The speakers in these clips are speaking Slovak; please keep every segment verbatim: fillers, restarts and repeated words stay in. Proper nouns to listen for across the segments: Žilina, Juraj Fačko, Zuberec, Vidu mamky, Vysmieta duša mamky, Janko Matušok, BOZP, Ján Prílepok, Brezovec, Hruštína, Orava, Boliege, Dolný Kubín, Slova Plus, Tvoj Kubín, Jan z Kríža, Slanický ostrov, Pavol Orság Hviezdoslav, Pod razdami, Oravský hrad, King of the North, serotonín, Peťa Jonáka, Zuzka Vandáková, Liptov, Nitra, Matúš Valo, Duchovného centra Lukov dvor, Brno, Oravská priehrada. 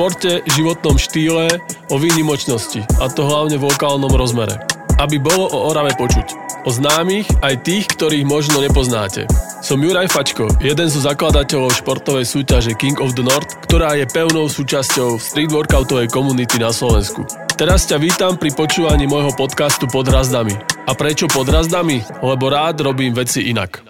športe, životnom štýle, o výnimočnosti, a to hlavne v lokálnom rozmere. Aby bolo o Orave počuť. O známych, aj tých, ktorých možno nepoznáte. Som Juraj Fačko, jeden zo zakladateľov športovej súťaže King of the North, ktorá je pevnou súčasťou street workoutovej komunity na Slovensku. Teraz ťa vítam pri počúvaní môjho podcastu Pod razdami. A prečo Pod razdami? Lebo rád robím veci inak.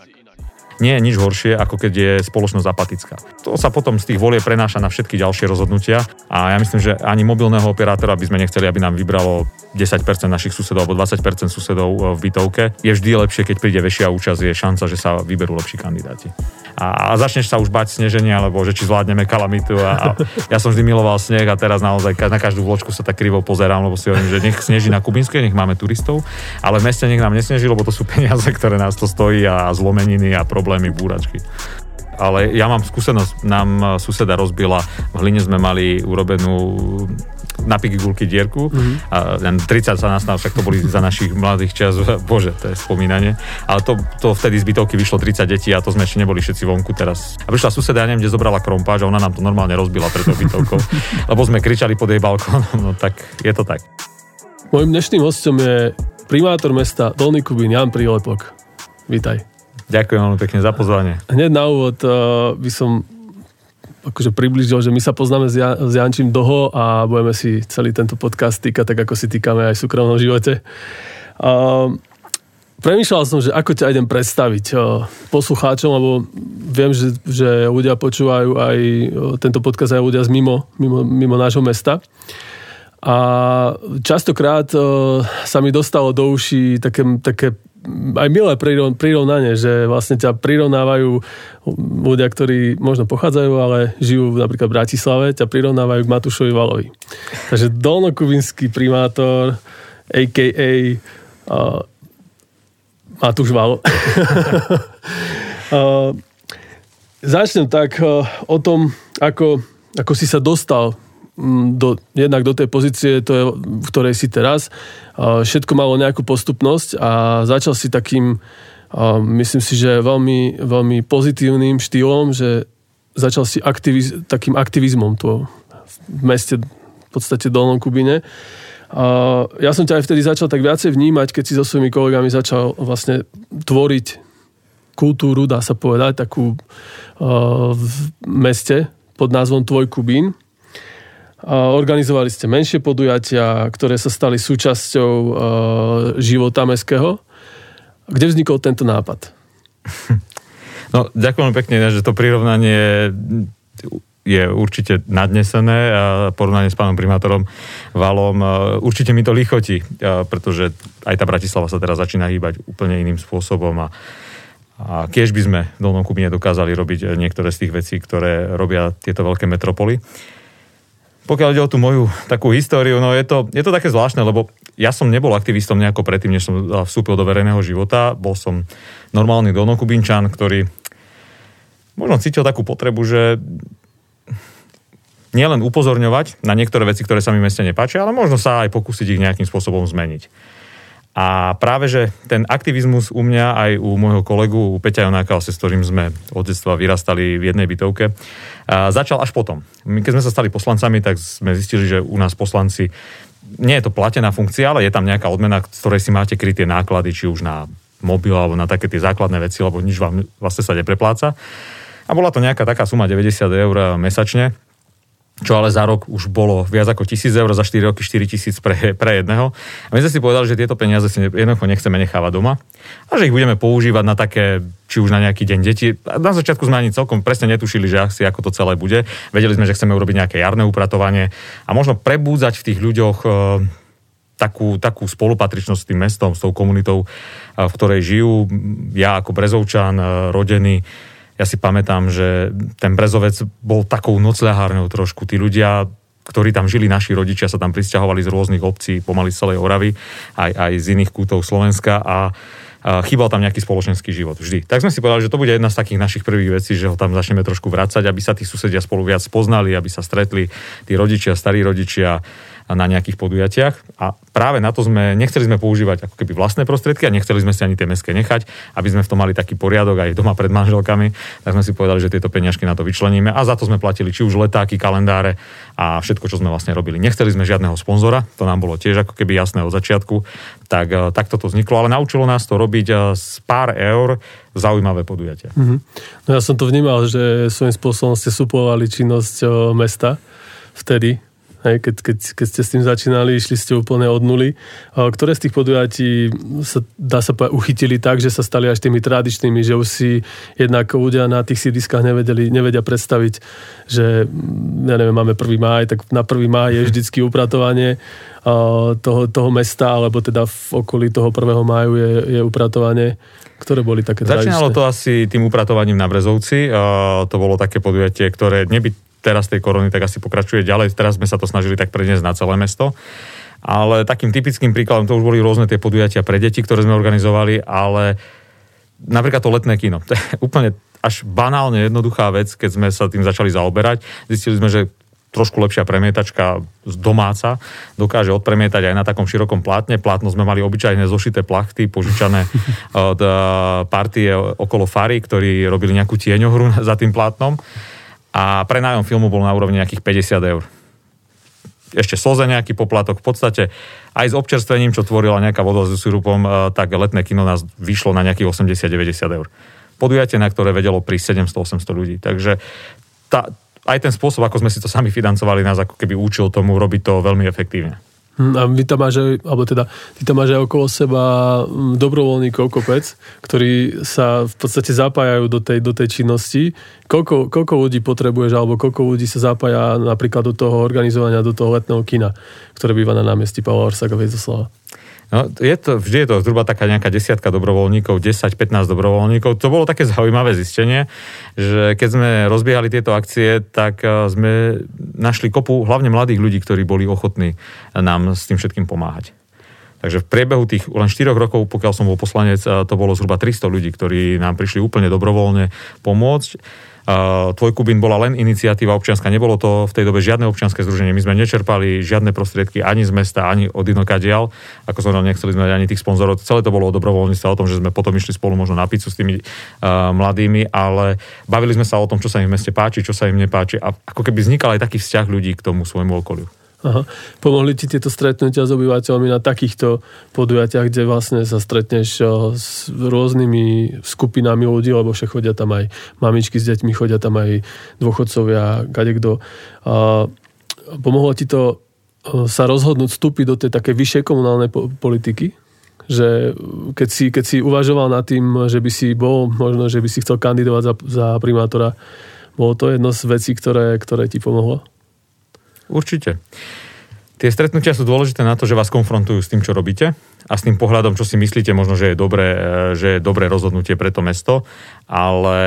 Nie je nič horšie, ako keď je spoločnosť apatická. To sa potom z tých volieb prenáša na všetky ďalšie rozhodnutia a ja myslím, že ani mobilného operátora by sme nechceli, aby nám vybralo desať percent našich susedov alebo dvadsať percent susedov v bytovke. Je vždy lepšie, keď príde väčšia účasť, je šanca, že sa vyberú lepší kandidáti. A začneš sa už bať sneženia, alebo že či zvládneme kalamitu. A, a ja som vždy miloval sneh a teraz naozaj na každú vločku sa tak krivo pozerám, lebo si hovorím, že nech sneží na Kubínskej, nech máme turistov, ale v meste nech nám nesneží, lebo to sú peniaze, ktoré nás to stojí a zlomeniny a problémy, búračky. Ale ja mám skúsenosť, nám suseda rozbila, v Hline sme mali urobenú na pikigulky dierku, mm-hmm. a tridsať sa nás, však to boli za našich mladých čas, bože, to je spomínanie, ale to, to vtedy z bytovky vyšlo tridsať detí a to sme ešte neboli všetci vonku teraz. A prišla suseda, ja neviem, kde zobrala krompáč a ona nám to normálne rozbila pred tou bytovkou, lebo sme kričali pod jej balkónom, no tak je to tak. Mojím dnešným hostom je primátor mesta Dolný Kubín, Ján Prílepok. Vítaj. Ďakujem veľmi pekne za pozvanie. Hneď na úvod uh, by som akože približil, že my sa poznáme s, ja- s Jančím dlho a budeme si celý tento podcast týkať, tak ako si týkame aj v súkromnom živote. Uh, premýšľal som, že ako ťa idem predstaviť uh, poslucháčom, lebo viem, že, že ľudia počúvajú aj uh, tento podcast aj ľudia z mimo, mimo, mimo nášho mesta. A častokrát uh, sa mi dostalo do uší také, také aj milé prirovnanie, že vlastne ťa prirovnávajú ľudia, ktorí možno pochádzajú, ale žijú napríklad v Bratislave, ťa prirovnávajú k Matúšovi Valovi. Takže dolnokubinský primátor, á ká á Uh, Matúš Valo. uh, začnem tak uh, o tom, ako, ako si sa dostal Do, jednak do tej pozície, to je, v ktorej si teraz. Všetko malo nejakú postupnosť a začal si takým, myslím si, že veľmi, veľmi pozitívnym štýlom, že začal si aktiviz- takým aktivizmom to v meste, v podstate Dolnom Kubíne. Ja som ťa aj vtedy začal tak viacej vnímať, keď si so svojimi kolegami začal vlastne tvoriť kultúru, dá sa povedať, takú v meste pod názvom Tvoj Kubín. Organizovali ste menšie podujatia, ktoré sa stali súčasťou uh, života mestského. Kde vznikol tento nápad? No, ďakujem pekne, že to prirovnanie je určite nadnesené a porovnanie s pánom primátorom Valom určite mi to lichotí, pretože aj tá Bratislava sa teraz začína hýbať úplne iným spôsobom a A kiež by sme v Dolnom Kubíne dokázali robiť niektoré z tých vecí, ktoré robia tieto veľké metropoly. Pokiaľ ide o tú moju takú históriu, no je to, je to také zvláštne, lebo ja som nebol aktivistom nejako predtým, než som vstúpil do verejného života. Bol som normálny dolnokubinčan, ktorý možno cítil takú potrebu, že nielen upozorňovať na niektoré veci, ktoré sa mi v meste nepáčia, ale možno sa aj pokúsiť ich nejakým spôsobom zmeniť. A práve, že ten aktivizmus u mňa aj u môjho kolegu, u Peťa Jonáka, s ktorým sme od detstva vyrastali v jednej bytovke, začal až potom. My, keď sme sa stali poslancami, tak sme zistili, že u nás poslanci, nie je to platená funkcia, ale je tam nejaká odmena, z ktorej si máte kryté náklady, či už na mobil, alebo na také tie základné veci, lebo nič vám vlastne sa neprepláca. A bola to nejaká taká suma deväťdesiat eur mesačne, čo ale za rok už bolo viac ako tisíc eur, za štyri roky štyritisíc pre, pre jedného. A my sme si povedali, že tieto peniaze si jednoducho nechceme nechávať doma a že ich budeme používať na také, či už na nejaký deň detí. Na začiatku sme ani celkom presne netušili, že asi ako to celé bude. Vedeli sme, že chceme urobiť nejaké jarné upratovanie a možno prebúdzať v tých ľuďoch e, takú, takú spolupatričnosť s tým mestom, s tou komunitou, e, v ktorej žijú. Ja ako Brezovčan, e, rodený, ja si pamätám, že ten Brezovec bol takou nocľahárňou trošku. Tí ľudia, ktorí tam žili, naši rodičia, sa tam prisťahovali z rôznych obcí, pomaly z celej Oravy, aj, aj z iných kútov Slovenska a, a chýbal tam nejaký spoločenský život vždy. Tak sme si povedali, že to bude jedna z takých našich prvých vecí, že ho tam začneme trošku vracať, aby sa tí susedia spolu viac poznali, aby sa stretli tí rodičia, starí rodičia, na nejakých podujatiach. A práve na to sme, nechceli sme používať ako keby vlastné prostriedky a nechceli sme si ani tie mestské nechať, aby sme v tom mali taký poriadok aj doma pred manželkami, tak sme si povedali, že tieto peniažky na to vyčleníme a za to sme platili či už letáky, kalendáre a všetko, čo sme vlastne robili. Nechceli sme žiadneho sponzora, to nám bolo tiež ako keby jasné od začiatku, tak, tak toto vzniklo, ale naučilo nás to robiť z pár eur zaujímavé podujatia. Mm-hmm. No ja som to vnímal, že svojím spôsobom ste suplovali činnosť mesta vtedy. Keď, keď, keď ste s tým začínali, išli ste úplne od nuly. Ktoré z tých podujatí sa, dá sa povedať, uchytili tak, že sa stali až tými tradičnými, že už si jednak ľudia na tých sídiskách nevedeli, nevedia predstaviť, že, ja neviem, máme prvý máj, tak na prvý máj je vždycky upratovanie toho, toho mesta, alebo teda v okolí toho prvého máju je, je upratovanie. Ktoré boli také tradičné? Začínalo to asi tým upratovaním na Brezovci. To bolo také podujatie, ktoré neby teraz tej korony tak asi pokračuje ďalej. Teraz sme sa to snažili tak preniesť na celé mesto. Ale takým typickým príkladom, to už boli rôzne tie podujatia pre deti, ktoré sme organizovali, ale napríklad to letné kino. To je úplne až banálne jednoduchá vec, keď sme sa tým začali zaoberať. Zistili sme, že trošku lepšia premietačka z domáca dokáže odpremietať aj na takom širokom plátne. Plátno sme mali obyčajne zošité plachty, požičané od partie okolo fary, ktorí robili nejakú tieňohru za tým plátnom. A prenájom filmu bol na úrovni nejakých päťdesiat eur. Ešte slze nejaký poplatok. V podstate aj s občerstvením, čo tvorila nejaká voda s sirupom, tak letné kino nás vyšlo na nejakých osemdesiat deväťdesiat eur. Podujatie, na ktoré vedelo prísť sedemsto osemsto ľudí. Takže tá, aj ten spôsob, ako sme si to sami financovali, nás ako keby učil tomu robiť to veľmi efektívne. A vy tam máš, alebo teda, ty tam máš aj okolo seba dobrovoľníkov kopec, ktorí sa v podstate zapájajú do tej, do tej činnosti. Koľko, koľko ľudí potrebuješ, alebo koľko ľudí sa zapája napríklad do toho organizovania, do toho letného kina, ktoré býva na námestí Pavla Orsága Hviezdoslava? No, je to, vždy je to zhruba taká nejaká desiatka dobrovoľníkov, desať pätnásť dobrovoľníkov. To bolo také zaujímavé zistenie, že keď sme rozbiehali tieto akcie, tak sme našli kopu hlavne mladých ľudí, ktorí boli ochotní nám s tým všetkým pomáhať. Takže v priebehu tých len štyroch rokov, pokiaľ som bol poslanec, to bolo zhruba tristo ľudí, ktorí nám prišli úplne dobrovoľne pomôcť. Tvoj Kubín bola len iniciatíva občianska, nebolo to v tej dobe žiadne občianske združenie, my sme nečerpali žiadne prostriedky ani z mesta, ani od inokadiaľ, ako som nám nechceli sme ani tých sponzorov, celé to bolo o dobrovoľníctve, o tom, že sme potom išli spolu možno na pizzu s tými uh, mladými, ale bavili sme sa o tom, čo sa im v meste páči, čo sa im nepáči a ako keby vznikal aj taký vzťah ľudí k tomu svojmu okoliu. Aha. Pomohli ti tieto stretnutia s obyvateľmi na takýchto podujatiach, kde vlastne sa stretneš s rôznymi skupinami ľudí, lebo však chodia tam aj mamičky s deťmi, chodia tam aj dôchodcovia, kadekto. A pomohlo ti to sa rozhodnúť vstúpiť do tej také vyššej komunálnej politiky? Že keď si, keď si uvažoval nad tým, že by si bol, možno, že by si chcel kandidovať za, za primátora, bolo to jedno z vecí, ktoré, ktoré ti pomohlo? Určite. Tie stretnutia sú dôležité na to, že vás konfrontujú s tým, čo robíte a s tým pohľadom, čo si myslíte možno, že je dobré, že je dobré rozhodnutie pre to mesto, ale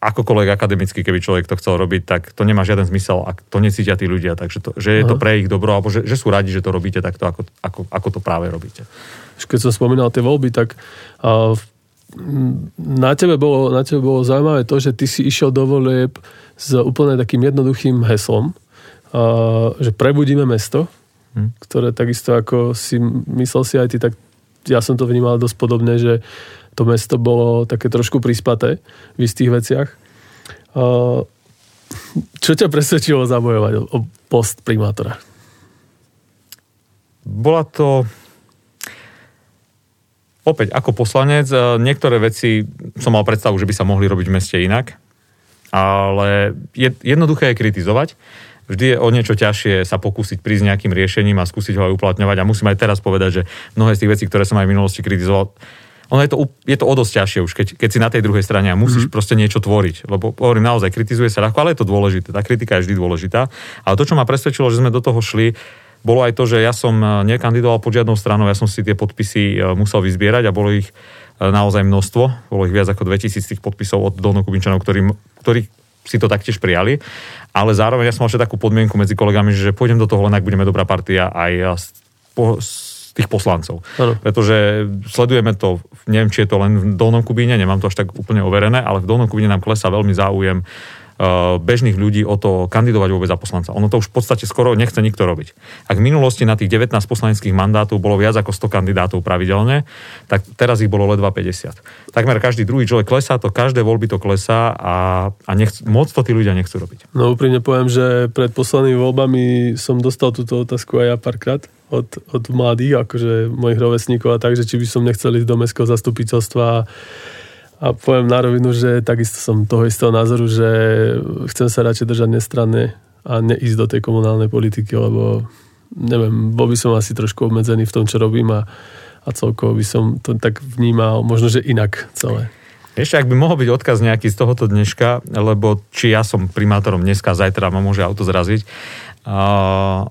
akokoľvek akademicky, keby človek to chcel robiť, tak to nemá žiaden zmysel, ak to necítia tí ľudia, takže to, že je to pre ich dobro, alebo že, že sú radi, že to robíte takto, ako, ako, ako to práve robíte. Keď som spomínal tie voľby, tak uh, na tebe bolo, na tebe bolo zaujímavé to, že ty si išiel do volieb s úplne takým jednoduchým heslom, Uh, že prebudíme mesto, hmm. ktoré takisto ako si myslel si aj ty, tak ja som to vnímal dosť podobne, že to mesto bolo také trošku prispaté v istých veciach. Uh, čo ťa presvedčilo zabojovať o, o post primátora? Bola to opäť ako poslanec, niektoré veci som mal predstavu, že by sa mohli robiť v meste inak, ale je, jednoduché je kritizovať. Vždy je o niečo ťažšie sa pokúsiť prísť nejakým riešením a skúsiť ho aj uplatňovať. A musím aj teraz povedať, že mnohé z tých vecí, ktoré som aj v minulosti kritizoval, ono je to, je to o dosť ťažšie už, keď, keď si na tej druhej strane a musíš mm-hmm. proste niečo tvoriť. Lebo hovorím, naozaj kritizuje sa ľahko, ale je to dôležité. Tá kritika je vždy dôležitá. Ale to, čo ma presvedčilo, že sme do toho šli, bolo aj to, že ja som nekandidoval pod žiadnou stranou, ja som si tie podpisy musel vyzbierať a bolo ich naozaj množstvo. Bolo ich viac ako dvetisíc tých podpisov od dolnokubinčanov, ktorí, ktorí si to taktiež prijali, ale zároveň ja som mal všetkú takú podmienku medzi kolegami, že pôjdem do toho len, ak budeme dobrá partia aj z, po, z tých poslancov. Ano. Pretože sledujeme to, neviem, či je to len v Dolnom Kubíne, nemám to až tak úplne overené, ale v Dolnom Kubíne nám klesá veľmi záujem bežných ľudí o to kandidovať vôbec za poslanca. Ono to už v podstate skoro nechce nikto robiť. Ak v minulosti na tých devätnásť poslaneckých mandátov bolo viac ako sto kandidátov pravidelne, tak teraz ich bolo ledva päťdesiat. Takmer každý druhý človek klesá, to každé voľby to klesá a, a nechc, moc to tí ľudia nechcú robiť. No úprimne poviem, že pred poslednými voľbami som dostal túto otázku aj ja párkrát od, od mladých, akože mojich rovesníkov a tak, že či by som nechcel ísť do mestského zastupiteľstva. A poviem na rovinu, že takisto som toho istého názoru, že chcem sa radšej držať nestranne a neísť do tej komunálnej politiky, lebo neviem, bol by som asi trošku obmedzený v tom, čo robím a, a celkovo by som to tak vnímal, možno, že inak celé. Ešte, ak by mohol byť odkaz nejaký z tohoto dneška, lebo či ja som primátorom dneska, zajtra ma môže auto zraziť, a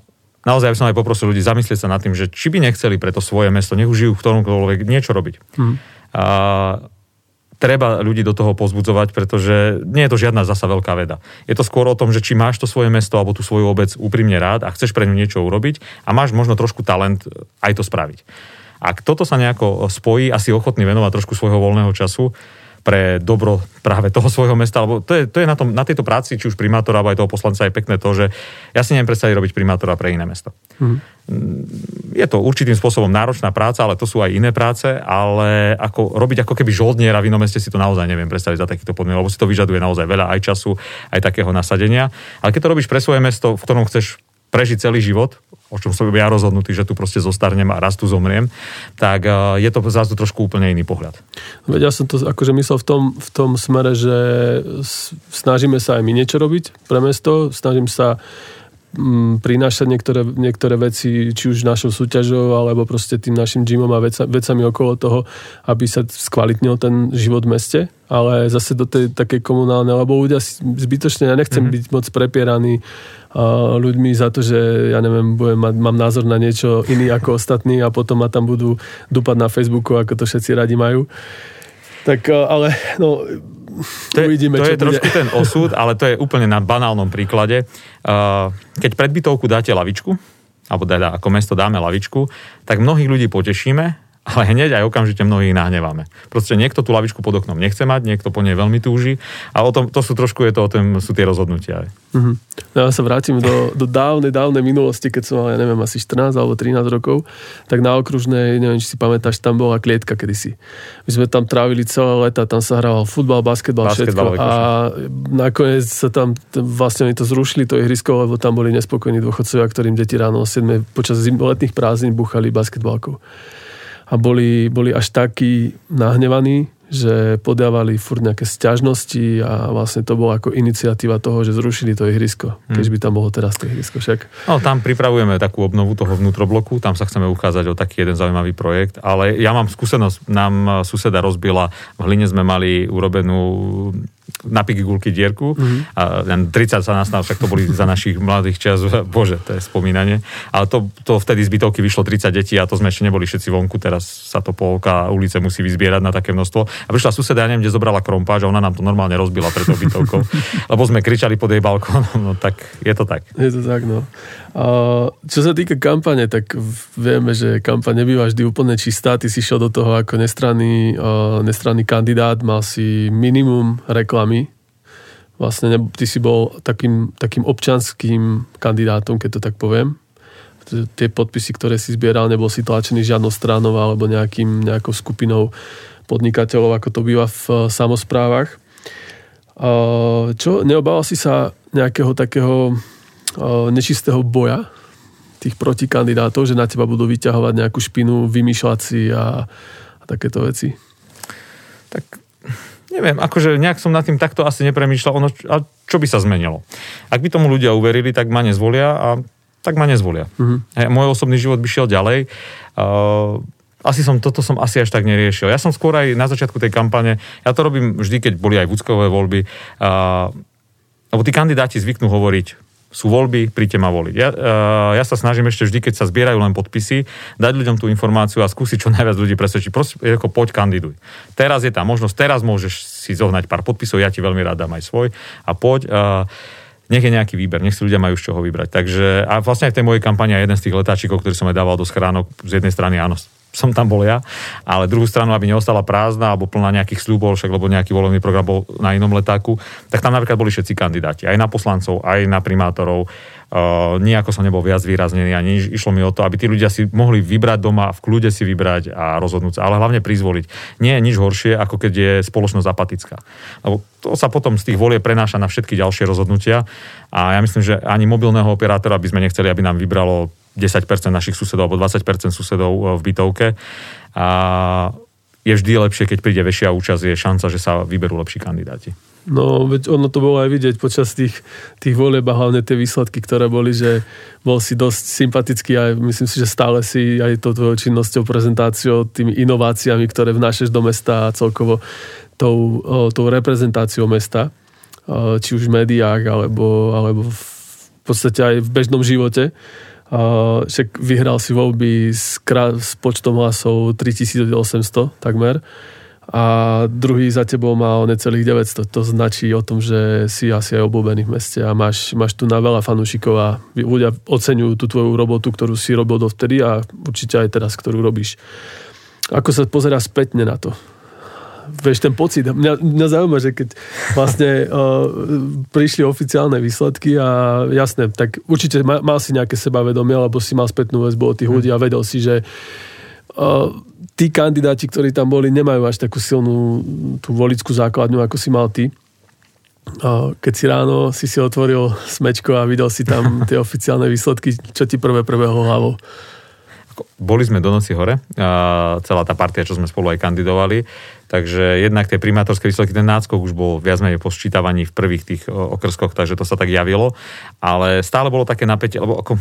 naozaj by som aj poprosil ľudí zamyslieť sa nad tým, že či by nechceli pre to svoje mesto, nech už žijú v ktoromkoľvek, niečo robiť. Hmm. A treba ľudí do toho povzbudzovať, pretože nie je to žiadna zasa veľká veda. Je to skôr o tom, že či máš to svoje mesto alebo tú svoju obec úprimne rád a chceš pre ňu niečo urobiť a máš možno trošku talent aj to spraviť. Ak toto sa nejako spojí a si ochotný venovať trošku svojho voľného času pre dobro práve toho svojho mesta, alebo to je, to je na, tom, na tejto práci, či už primátora alebo aj toho poslanca, je pekné to, že ja si neviem predstaviť robiť primátora pre iné mesto. Hmm. Je to určitým spôsobom náročná práca, ale to sú aj iné práce, ale ako, robiť ako keby žoldniera v inom meste si to naozaj neviem predstaviť za takýchto podmienok, lebo si to vyžaduje naozaj veľa aj času, aj takého nasadenia. Ale keď to robíš pre svoje mesto, v ktorom chceš prežiť celý život, o čom som ja rozhodnutý, že tu proste zostarnem a raz tu zomriem, tak je to zase trošku úplne iný pohľad. Veď ja som to akože myslel v tom, v tom smere, že snažíme sa aj my niečo robiť pre mesto, snažím sa prinášať niektoré, niektoré veci, či už našou súťažou, alebo proste tým našim gymom a veca, vecami okolo toho, aby sa skvalitnil ten život v meste, ale zase do tej takej komunálnej, lebo ľudia zbytočne, ja nechcem mm-hmm. byť moc prepieraný uh, ľuďmi za to, že ja neviem, budem mať, mám názor na niečo iný ako ostatní a potom ma tam budú dupať na Facebooku, ako to všetci radi majú. Tak, uh, ale no... To je, uvidíme, to je trošku ten osud, ale to je úplne na banálnom príklade. Keď pred bytovku dáte lavičku, alebo teda ako mesto dáme lavičku, tak mnohých ľudí potešíme, ale hneď aj okamžite mnohých nahneváme. Proste niekto tú lavičku pod oknom nechce mať, niekto po nej veľmi túži a o tom, to sú trošku, je to, o tom sú tie rozhodnutia. Mhm. Ja sa vrátim do, do dávnej, dávnej minulosti, keď som mal, ja neviem, asi štrnásť alebo trinásť rokov, tak na Okružnej, neviem, či si pamätáš, tam bola klietka kedysi. My sme tam trávili celé leta, tam sa hral futbal, basketbal, basketbal všetko a nakoniec sa tam, vlastne oni to zrušili, to ihrisko, lebo tam boli nespokojní dôchodcovia, ktorým deti ráno o siedmej počas zim, letných prázdnin búchali basketbalkou. A boli, boli až takí nahnevaní, že podávali furt nejaké sťažnosti a vlastne to bola ako iniciatíva toho, že zrušili to ihrisko. Keďže by tam bolo teraz to ihrisko však. No tam pripravujeme takú obnovu toho vnútrobloku, tam sa chceme uchádzať o taký jeden zaujímavý projekt, ale ja mám skúsenosť, nám suseda rozbila, v Hline sme mali urobenú na pigigulky dierku mm-hmm. a tridsať sa nás, však to boli za našich mladých čas, bože, to je spomínanie, ale to, to vtedy z bytovky vyšlo tridsať detí a to sme ešte neboli všetci vonku, teraz sa to polka ulice musí vyzbierať na také množstvo a prišla suseda, ja neviem, kde zobrala krompáč a ona nám to normálne rozbila pred tou bytovkou, lebo sme kričali pod jej balkónom, no tak je to tak. Je to tak, no. A čo sa týka kampane, tak vieme, že kampaň nebýva vždy úplne čistá. Ty si šiel do toho ako nestranný, nestranný kandidát, mal si minimum reklamy. Vlastne ty si bol takým, takým občanským kandidátom, keď to tak poviem. Tie podpisy, ktoré si zbieral, nebol si tlačený žiadnou stranou alebo nejakým, nejakou skupinou podnikateľov, ako to býva v samosprávach. Čo, neobával si sa nejakého takého nečistého boja tých protikandidátov, že na teba budú vyťahovať nejakú špinu, vymýšľať si a, a takéto veci? Tak neviem, akože nejak som nad tým takto asi nepremýšľal, ono, a čo by sa zmenilo? Ak by tomu ľudia uverili, tak ma nezvolia a tak ma nezvolia. Uh-huh. Hej, môj osobný život by šiel ďalej. Uh, asi som, toto som asi až tak neriešil. Ja som skôr aj na začiatku tej kampane, ja to robím vždy, keď boli aj vúckové voľby, uh, lebo tí kandidáti zvyknú hovoriť, sú voľby, príďte ma voliť. Ja, ja sa snažím ešte vždy, keď sa zbierajú len podpisy, dať ľuďom tú informáciu a skúsiť čo najviac ľudí presvedčiť. Proste, ako poď, kandiduj. Teraz je tá možnosť, teraz môžeš si zohnať pár podpisov, ja ti veľmi rád dám aj svoj a poď. A nech je nejaký výber, nech si ľudia majú z čoho vybrať. Takže, a vlastne aj v tej mojej kampani je jeden z tých letáčikov, ktorý som aj dával do schránok, z jednej strany áno, som tam bol ja, ale druhú stranu, aby neostala prázdna alebo plná nejakých sľubov, však lebo nejaký voľovný program bol na inom letáku, tak tam napríklad boli všetci kandidáti, aj na poslancov, aj na primátorov. Uh, nejako som nebol viac výraznený a nič, išlo mi o to, aby tí ľudia si mohli vybrať doma, v kľude si vybrať a rozhodnúť sa, ale hlavne prizvoliť. Nie je nič horšie, ako keď je spoločnosť apatická. Lebo to sa potom z tých volieb prenáša na všetky ďalšie rozhodnutia a ja myslím, že ani mobilného operátora by sme nechceli, aby nám vybralo desať percent našich susedov alebo dvadsať percent susedov v bytovke. A je vždy lepšie, keď príde väčšia účasť, je šanca, že sa vyberú lepší kandidáti. No, veď ono to bolo aj vidieť počas tých, tých volieb a hlavne tie výsledky, ktoré boli, že bol si dosť sympatický a myslím si, že stále si aj tou tvojou činnosťou, prezentáciou, tými inováciami, ktoré vnášaš do mesta a celkovo tou, tou reprezentáciou mesta, či už v médiách, alebo, alebo v podstate aj v bežnom živote. Uh, však vyhral si voľby s, krá- s počtom hlasov tritisícosemsto takmer a druhý za tebou mal necelých deväťsto. To značí o tom, že si asi aj obľúbený v meste a máš, máš tu na veľa fanúšikov a ľudia oceňujú tú tvoju robotu, ktorú si robil dovtedy a určite aj teraz, ktorú robíš. Ako sa pozerá spätne na to? Vieš, ten pocit, mňa, mňa zaujíma, že keď vlastne uh, prišli oficiálne výsledky a jasné, tak určite mal, mal si nejaké sebavedomie, alebo si mal spätnú väzbu od tých ľudí a vedel si, že uh, tí kandidáti, ktorí tam boli, nemajú až takú silnú tú voličskú základňu, ako si mal ty. Uh, keď si ráno si si otvoril smečko a videl si tam tie oficiálne výsledky, čo ti prvé prvého hlavou? Boli sme do noci hore, celá tá partia, čo sme spolu aj kandidovali, takže jednak tie primátorské výsledky, ten náskok už bol viac menej po sčítavaní v prvých tých okrskoch, takže to sa tak javilo, ale stále bolo také napätie, lebo ako...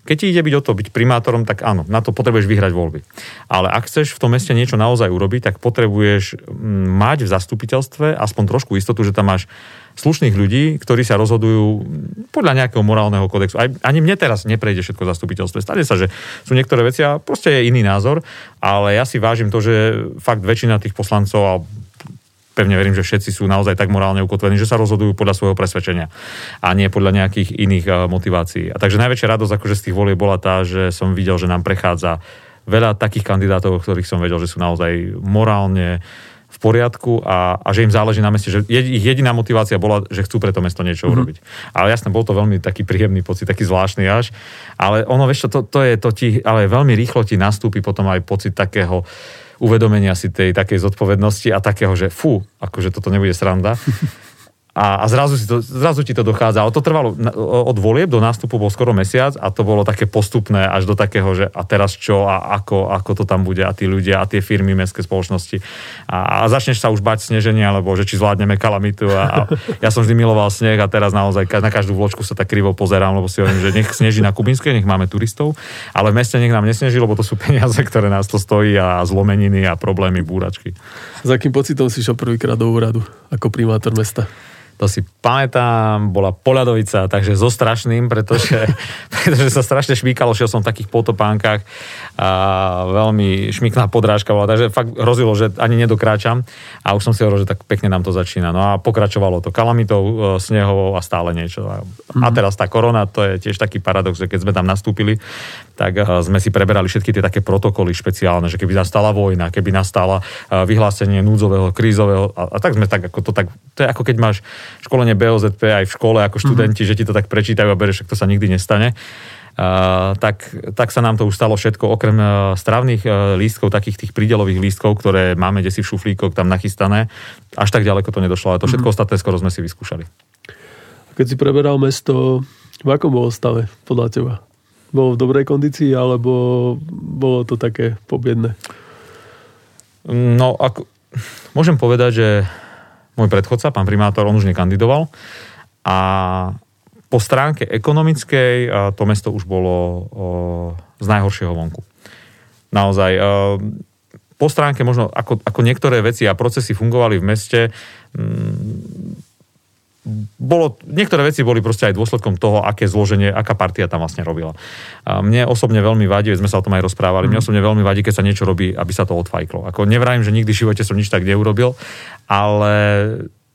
Keď ti ide byť o to, byť primátorom, tak áno, na to potrebuješ vyhrať voľby. Ale ak chceš v tom meste niečo naozaj urobiť, tak potrebuješ mať v zastupiteľstve aspoň trošku istotu, že tam máš slušných ľudí, ktorí sa rozhodujú podľa nejakého morálneho kodexu. Aj, ani mne teraz neprejde všetko v zastupiteľstve. Stane sa, že sú niektoré veci a proste je iný názor, ale ja si vážim to, že fakt väčšina tých poslancov a pevne verím, že všetci sú naozaj tak morálne ukotvení, že sa rozhodujú podľa svojho presvedčenia a nie podľa nejakých iných motivácií. A takže najväčšia radosť akože z tých volieb bola tá, že som videl, že nám prechádza veľa takých kandidátov, ktorých som vedel, že sú naozaj morálne v poriadku a, a že im záleží na meste, že ich jediná motivácia bola, že chcú pre to mesto niečo mm-hmm. urobiť. Ale jasné, bol to veľmi taký príjemný pocit, taký zvláštny až, ale ono, vieš čo, to, to je to ti, ale veľmi rýchlo ti nastúpi potom aj pocit takého uvedomenia si tej takej zodpovednosti a takého, že fú, akože toto nebude sranda. A, a zrazu, si to, zrazu ti to dochádza. Ale to trvalo od volieb do nástupu bol skoro mesiac a to bolo také postupné až do takého, že a teraz čo a ako, ako to tam bude a tí ľudia a tie firmy, mestské spoločnosti. A, a začneš sa už bať sneženia, alebo že či zvládneme kalamitu. A, a ja som vždy miloval sneh a teraz naozaj na každú vločku sa tak krivo pozerám, lebo si hovorím, že nech sneží na Kubínskej, nech máme turistov, ale v meste nech nám nesneží, lebo to sú peniaze, ktoré nás to stojí a zlomeniny a problémy, búračky. Za akým pocitom si šiel prvýkrát do úradu ako primátor mesta? To si pamätám, bola Poľadovica, takže so strašným, pretože, pretože sa strašne šmýkalo, šiel som v takých potopánkach a veľmi šmykná podrážka bola, takže fakt hrozilo, že ani nedokráčam a už som si hovoril, že tak pekne nám to začína. No a pokračovalo to kalamitou, snehovou a stále niečo. A teraz tá korona, to je tiež taký paradox, že keď sme tam nastúpili, tak sme si preberali všetky tie také protokoly špeciálne, že keby nastala vojna, keby nastala vyhlásenie núdzového, krízového a, a tak sme tak, ako to tak, to je ako keď máš školenie bé o zet pé aj v škole ako študenti, mm-hmm. že ti to tak prečítajú a bereš, že to sa nikdy nestane. Uh, tak, tak sa nám to už stalo všetko, okrem uh, stravných uh, lístkov, takých tých prídelových lístkov, ktoré máme desi v šuflíkoch tam nachystané. Až tak ďaleko to nedošlo, ale to všetko mm-hmm. ostatné skoro sme si vyskúšali. Keď si preberal mesto, v akom bolo stave podľa teba? Bolo v dobrej kondícii, alebo bolo to také pobiedné? No, ako, môžem povedať, že môj predchodca, pán primátor, on už nekandidoval a po stránke ekonomickej to mesto už bolo z najhoršieho vonku. Naozaj, po stránke možno, ako, ako niektoré veci a procesy fungovali v meste, bolo, niektoré veci boli proste aj dôsledkom toho, aké zloženie, aká partia tam vlastne robila. A mne osobne veľmi vadí, sme sa o tom aj rozprávali, mne osobne veľmi vadí, keď sa niečo robí, aby sa to odfajklo. Ako nevrajím, že nikdy v živote som nič tak neurobil, ale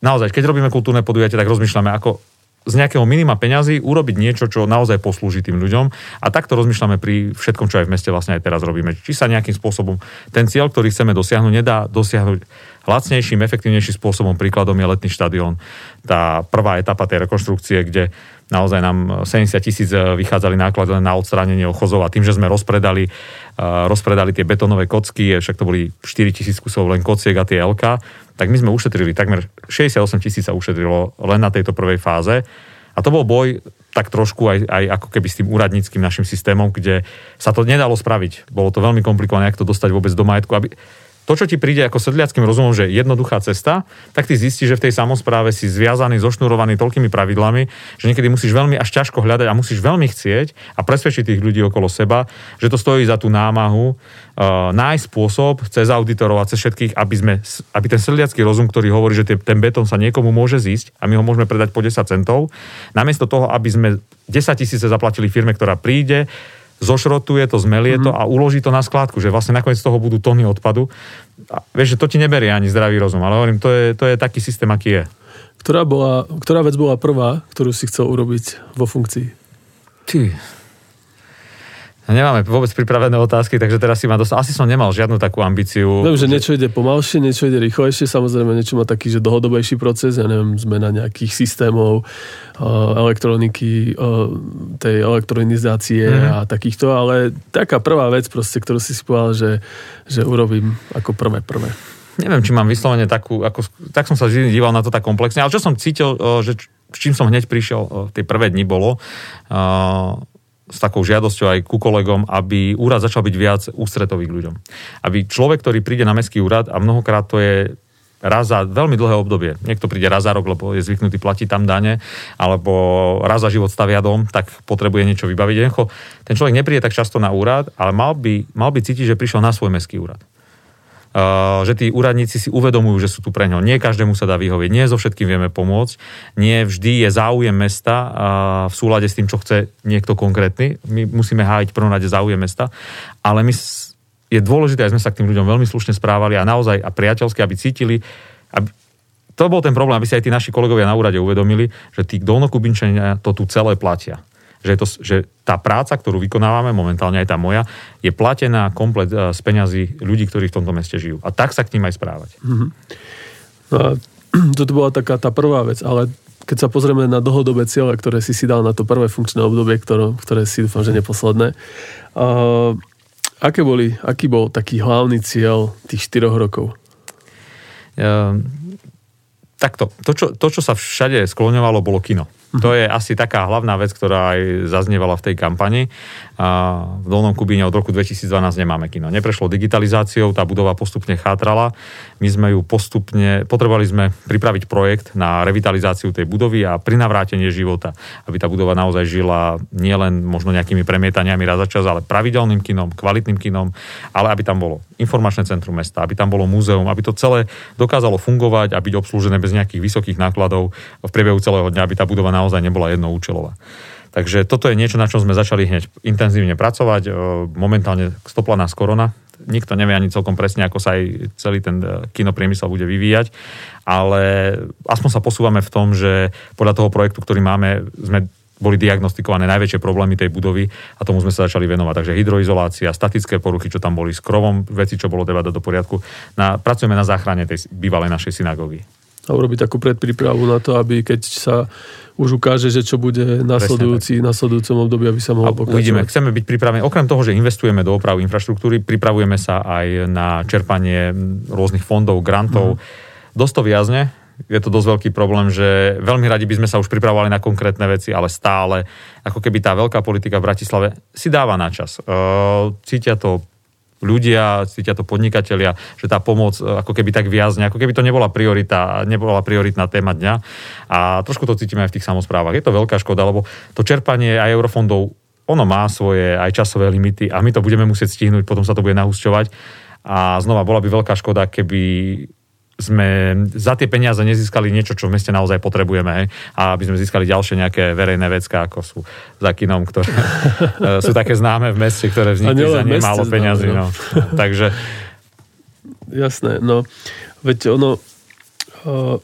naozaj, keď robíme kultúrne podujatie, tak rozmýšľame, ako z nejakého minima peňazí urobiť niečo, čo naozaj poslúži tým ľuďom. A takto rozmýšľame pri všetkom, čo aj v meste vlastne aj teraz robíme. Či sa nejakým spôsobom ten cieľ, ktorý chceme dosiahnuť, nedá dosiahnuť lacnejším, efektívnejším spôsobom. Príkladom je letný štadión. Tá prvá etapa tej rekonštrukcie, kde naozaj nám sedemdesiat tisíc vychádzali náklady na odstránenie ochozov a tým, že sme rozpredali, rozpredali tie betónové kocky, však to boli štyri tisíc kusov len kociek a tie el ká, tak my sme ušetrili takmer šesťdesiatosem tisíc sa ušetrilo len na tejto prvej fáze. A to bol boj tak trošku aj, aj ako keby s tým úradníckým našim systémom, kde sa to nedalo spraviť. Bolo to veľmi komplikované, ako to dostať vôbec do majetku, aby... To, čo ti príde ako sedliackým rozumom, že jednoduchá cesta, tak ty zistíš, že v tej samospráve si zviazaný, zošnurovaný toľkými pravidlami, že niekedy musíš veľmi až ťažko hľadať a musíš veľmi chcieť a presvedčiť tých ľudí okolo seba, že to stojí za tú námahu, uh, nájsť spôsob cez auditorov a cez všetkých, aby, sme, aby ten sedliacký rozum, ktorý hovorí, že ten betón sa niekomu môže zísť a my ho môžeme predať po desať centov, namiesto toho, aby sme desať tisíce zaplatili firme, ktorá príde, zošrotuje to, zmelie to a uloží to na skládku, že vlastne nakoniec z toho budú tony odpadu. A vieš, že to ti neberie ani zdravý rozum, ale hovorím, to je, to je taký systém, aký je. Ktorá, bola, ktorá vec bola prvá, ktorú si chcel urobiť vo funkcii? Ty... Nemáme vôbec pripravené otázky, takže teraz si ma dostal. Asi som nemal žiadnu takú ambíciu. Viem, že niečo ide pomalšie, niečo ide rýchlejšie, samozrejme niečo má taký, že dlhodobejší proces, ja neviem, zmena nejakých systémov, elektroniky, tej elektronizácie mm-hmm. a takýchto, ale taká prvá vec proste, ktorú si si povedal, že, že urobím ako prvé prvé. Neviem, či mám vyslovene takú, ako, tak som sa vždy díval na to tak komplexne, ale čo som cítil, že s čím som hneď prišiel v tie prvé dni bolo, s takou žiadosťou aj ku kolegom, aby úrad začal byť viac ústretový k ľuďom. Aby človek, ktorý príde na mestský úrad, a mnohokrát to je raz za veľmi dlhé obdobie, niekto príde raz za rok, lebo je zvyknutý platiť tam dane, alebo raz za život stavia dom, tak potrebuje niečo vybaviť. Ten človek nepríde tak často na úrad, ale mal by, mal by cítiť, že prišiel na svoj mestský úrad. Že tí úradníci si uvedomujú, že sú tu pre ňo. Nie každému sa dá vyhovieť, nie so všetkým vieme pomôcť, nie vždy je záujem mesta v súlade s tým, čo chce niekto konkrétny. My musíme hájiť v prvom rade záujem mesta, ale my je dôležité, aby sme sa k tým ľuďom veľmi slušne správali a naozaj a priateľsky, aby cítili, aby... to bol ten problém, aby si aj tí naši kolegovia na úrade uvedomili, že tí dolnokubinčania to tu celé platia. Že, to, že tá práca, ktorú vykonávame, momentálne aj tá moja, je platená komplet z peňazí ľudí, ktorí v tomto meste žijú. A tak sa k ním aj správať. Mm-hmm. No a toto bola taká tá prvá vec, ale keď sa pozrieme na dlhodobé ciele, ktoré si si dal na to prvé funkčné obdobie, ktoré, ktoré si dúfam, že neposledné, uh, aké boli, aký bol taký hlavný cieľ tých štyroch rokov? Uh, takto, to čo, to, čo sa všade skloňovalo, bolo kino. To je asi taká hlavná vec, ktorá aj zaznievala v tej kampani. V Dolnom Kubíne od roku dvetisícdvanásť nemáme kino. Neprešlo digitalizáciou, tá budova postupne chátrala. My sme ju postupne, potrebovali sme pripraviť projekt na revitalizáciu tej budovy a prinavrátenie života, aby tá budova naozaj žila nielen možno nejakými premietaniami raz za čas, ale pravidelným kinom, kvalitným kinom, ale aby tam bolo informačné centrum mesta, aby tam bolo múzeum, aby to celé dokázalo fungovať a byť obslúžené bez nejakých vysokých nákladov v priebehu celého dňa, aby tá budova naozaj naozaj nebola jednoúčelová. Takže toto je niečo, na čom sme začali hneď intenzívne pracovať. Momentálne stopla nás korona. Nikto nevie ani celkom presne, ako sa aj celý ten kinopriemysel bude vyvíjať, ale aspoň sa posúvame v tom, že podľa toho projektu, ktorý máme, sme boli diagnostikované najväčšie problémy tej budovy a tomu sme sa začali venovať. Takže hydroizolácia, statické poruchy, čo tam boli s krovom, veci, čo bolo treba dať do poriadku. Na, pracujeme na záchrane tej bývalej našej synagógy. A urobiť takú predprípravu na to, aby keď sa už ukáže, že čo bude nasledujúci, nasledujúcom období, aby sa mohlo pokračovať. Uvidíme, chceme byť pripravení. Okrem toho, že investujeme do opravy infraštruktúry, pripravujeme sa aj na čerpanie rôznych fondov, grantov. Mm. Dosť to viazne. Je to dosť veľký problém, že veľmi radi by sme sa už pripravovali na konkrétne veci, ale stále, ako keby tá veľká politika v Bratislave si dáva na čas. Cítia to ľudia, cítia to podnikatelia, že tá pomoc ako keby tak viazne, ako keby to nebola priorita, nebola prioritná téma dňa. A trošku to cítime aj v tých samosprávach. Je to veľká škoda, lebo to čerpanie aj eurofondov, ono má svoje aj časové limity a my to budeme musieť stihnúť, potom sa to bude nahusťovať. A znova, bola by veľká škoda, keby sme za tie peniaze nezískali niečo, čo v meste naozaj potrebujeme, hej? A aby sme získali ďalšie nejaké verejné vecká, ako sú za kinom, ktoré sú také známe v meste, ktoré vznikli za ne málo peniazy. No. No. Takže... Jasné, no, veď ono, uh,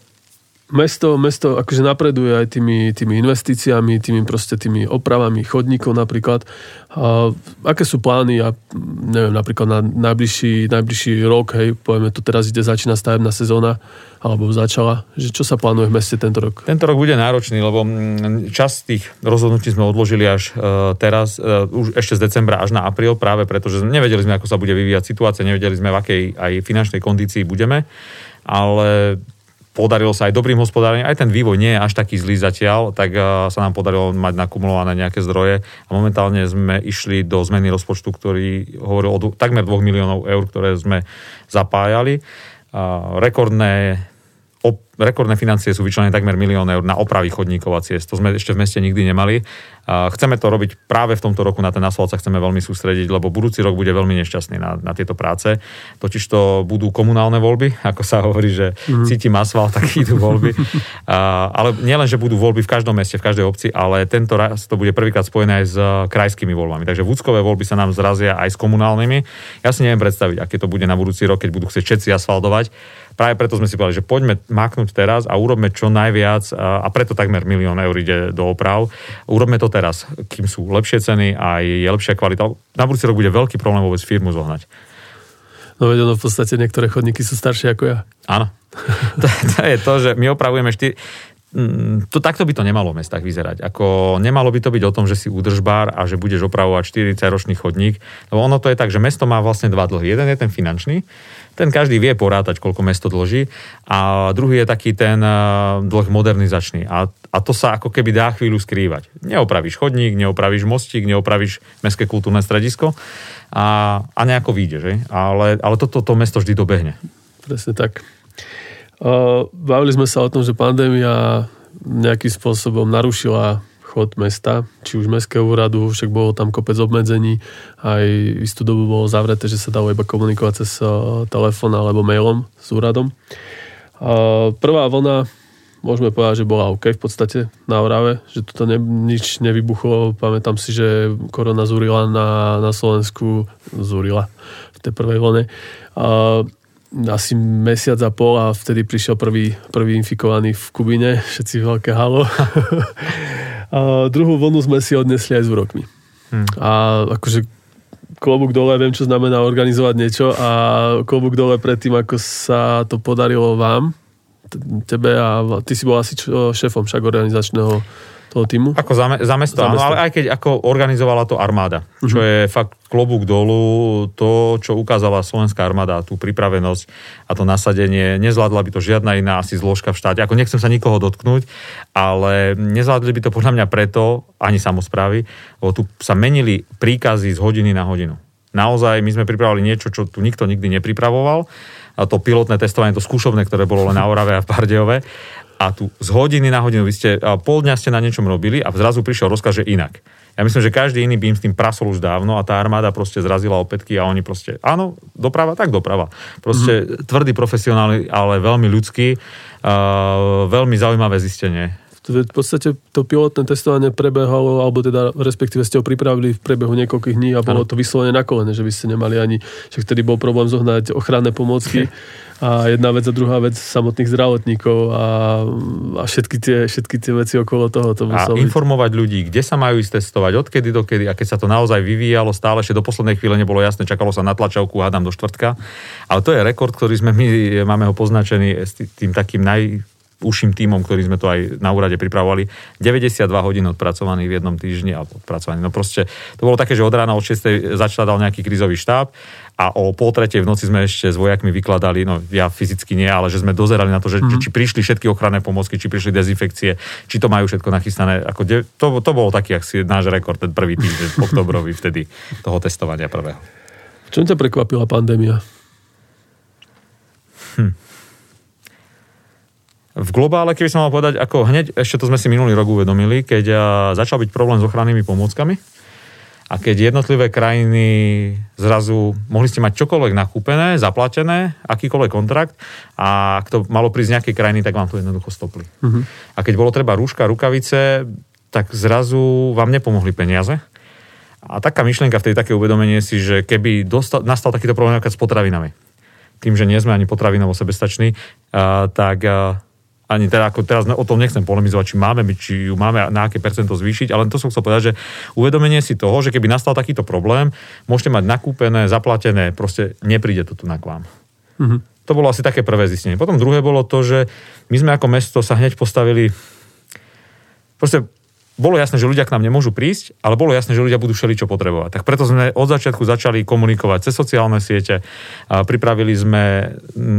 mesto, mesto akože napreduje aj tými, tými investíciami, tými proste tými opravami chodníkov napríklad. A aké sú plány, ja neviem, napríklad na najbližší, najbližší rok, hej, povieme to teraz ide, začína stavebná sezóna, alebo začala, že čo sa plánuje v meste tento rok? Tento rok bude náročný, lebo časť tých rozhodnutí sme odložili až teraz, už ešte z decembra až na apríl, práve preto, že nevedeli sme, ako sa bude vyvíjať situácia, nevedeli sme, v akej aj finančnej kondícii budeme, ale podarilo sa aj dobrým hospodárením, aj ten vývoj nie je až taký zlý zatiaľ, tak sa nám podarilo mať nakumulované nejaké zdroje a momentálne sme išli do zmeny rozpočtu, ktorý hovoril o dv- takmer dvoch miliónov eur, ktoré sme zapájali. A rekordné, op- rekordné financie sú vyčlenené takmer milión eur na opravy chodníkov a ciest. To sme ešte v meste nikdy nemali. A chceme to robiť práve v tomto roku, na ten asfalt sa chceme veľmi sústrediť, lebo budúci rok bude veľmi nešťastný na, na tieto práce. Totiž to budú komunálne voľby, ako sa hovorí, že mm. cítim asfalt, tak idú voľby. A, ale nielen, že budú voľby v každom meste, v každej obci, ale tento raz to bude prvýkrát spojené aj s krajskými voľbami. Takže vúckové voľby sa nám zrazia aj s komunálnymi. Ja si neviem predstaviť, aké to bude na budúci rok, keď budú chcieť všetci asfaltovať. Práve preto sme si povedali, že poďme maknúť teraz a urobme čo najviac, a preto takmer milión eur ide do oprav. Urobme to teraz, kým sú lepšie ceny a je lepšia kvalita. Na budúci rok bude veľký problém vôbec firmu zohnať. No veď ono v podstate niektoré chodníky sú staršie ako ja. Áno. To, to je to, že my opravujeme štyri... To, takto by to nemalo v mestách vyzerať. Ako nemalo by to byť o tom, že si údržbár a že budeš opravovať štyridsaťročný chodník. Lebo ono to je tak, že mesto má vlastne dva dlhy. Jeden je ten finančný, ten každý vie porátať, koľko mesto dlží, a druhý je taký ten dlh modernizačný. A, a to sa ako keby dá chvíľu skrývať. Neopravíš chodník, neopravíš mostík, neopravíš mestské kultúrne stredisko a, a nejako vyjde, že? Ale, ale toto to, to mesto vždy dobehne. Presne tak. Bavili sme sa o tom, že pandémia nejakým spôsobom narušila chod mesta, či už mestského úradu, však bolo tam kopec obmedzení, aj istú dobu bolo zavreté, že sa dalo iba komunikovať cez telefón alebo mailom s úradom. Prvá vlna, môžeme povedať, že bola OK v podstate na Orave, že tu ne, nič nevybuchlo. Pamätám si, že korona zúrila na, na Slovensku, zúrila v tej prvej vlne asi mesiac a pol, a vtedy prišiel prvý, prvý infikovaný v Kubíne, všetci veľké halo. A druhú vlnu sme si odnesli aj s úrokmi. Hmm. A akože klobúk dole, viem, čo znamená organizovať niečo, a klobúk dole pred tým, ako sa to podarilo vám, tebe, a ty si bol asi šéfom však organizačného toho týmu? Ako za, za mesto, za mesto. Áno, ale aj keď ako organizovala to armáda, čo uh-huh. je fakt klobúk dolu, to, čo ukázala slovenská armáda, tú pripravenosť a to nasadenie, nezvládla by to žiadna iná asi zložka v štáte. Ako nechcem sa nikoho dotknúť, ale nezvládli by to podľa mňa preto, ani samosprávy, lebo tu sa menili príkazy z hodiny na hodinu. Naozaj, my sme pripravovali niečo, čo tu nikto nikdy nepripravoval, a to pilotné testovanie, to skúšovné, ktoré bolo len na Orave a v Bardejove. A tu z hodiny na hodinu, vy ste pol dňa ste na niečom robili a zrazu prišiel rozkaz, že inak. Ja myslím, že každý iný by im s tým prasol už dávno, a tá armáda proste zrazila opätky a oni proste, áno, doprava, tak doprava. Proste mm-hmm. tvrdí profesionáli, ale veľmi ľudský, uh, veľmi zaujímavé zistenie. V podstate to pilotné testovanie prebehalo, alebo teda respektíve ste ho pripravili v priebehu niekoľkých dní a bolo to vyslovene na kolene, že by ste nemali ani, však tedy bol problém zohnať ochranné pomôcky a jedna vec a druhá vec samotných zdravotníkov a, a všetky, tie, všetky tie veci okolo toho. To a informovať byť. Ľudí, kde sa majú ísť testovať, odkedy dokedy, a keď sa to naozaj vyvíjalo stále, ešte do poslednej chvíle nebolo jasné, čakalo sa na tlačovku, hádam do štvrtka, ale to je rekord, ktorý sme my, máme ho poznačený s tým takým naj... uším tímom, ktorý sme to aj na úrade pripravovali. deväťdesiatdva hodín odpracovaných v jednom týždni, alebo odpracovaných. No proste, to bolo také, že od rána od šiestej začínal nejaký krízový štáb a o pol tretej v noci sme ešte s vojakmi vykladali, no ja fyzicky nie, ale že sme dozerali na to, že mm. či prišli všetky ochranné pomôcky, či prišli dezinfekcie, či to majú všetko nachystané. Ako de- to, to bolo taký asi náš rekord, ten prvý týždeň oktobrový vtedy toho testovania prvého. Čo ťa prekvapila pandémia? Hm. V globále, keby som mal povedať, ako hneď, ešte to sme si minulý rok uvedomili, keď začal byť problém s ochrannými pomôckami a keď jednotlivé krajiny zrazu mohli ste mať čokoľvek nakúpené, zaplatené, akýkoľvek kontrakt, a ak to malo prísť z nejakej krajiny, tak vám to jednoducho stopli. Uh-huh. A keď bolo treba rúška, rukavice, tak zrazu vám nepomohli peniaze. A taká myšlienka vtedy, také uvedomenie si, že keby dostal, nastal takýto problém s potravinami, tým, že nie sme ani potravinovo sebestační, tak... ani teda ako teraz o tom nechcem polemizovať, či máme, či ju máme na aké percento zvýšiť, ale to som chcel povedať, že uvedomenie si toho, že keby nastal takýto problém, môžete mať nakúpené, zaplatené, proste nepríde to tu na k vám. Mm-hmm. To bolo asi také prvé zistenie. Potom druhé bolo to, že my sme ako mesto sa hneď postavili, proste bolo jasné, že ľudia k nám nemôžu prísť, ale bolo jasné, že ľudia budú všeličo potrebovať. Tak preto sme od začiatku začali komunikovať cez sociálne siete. Pripravili sme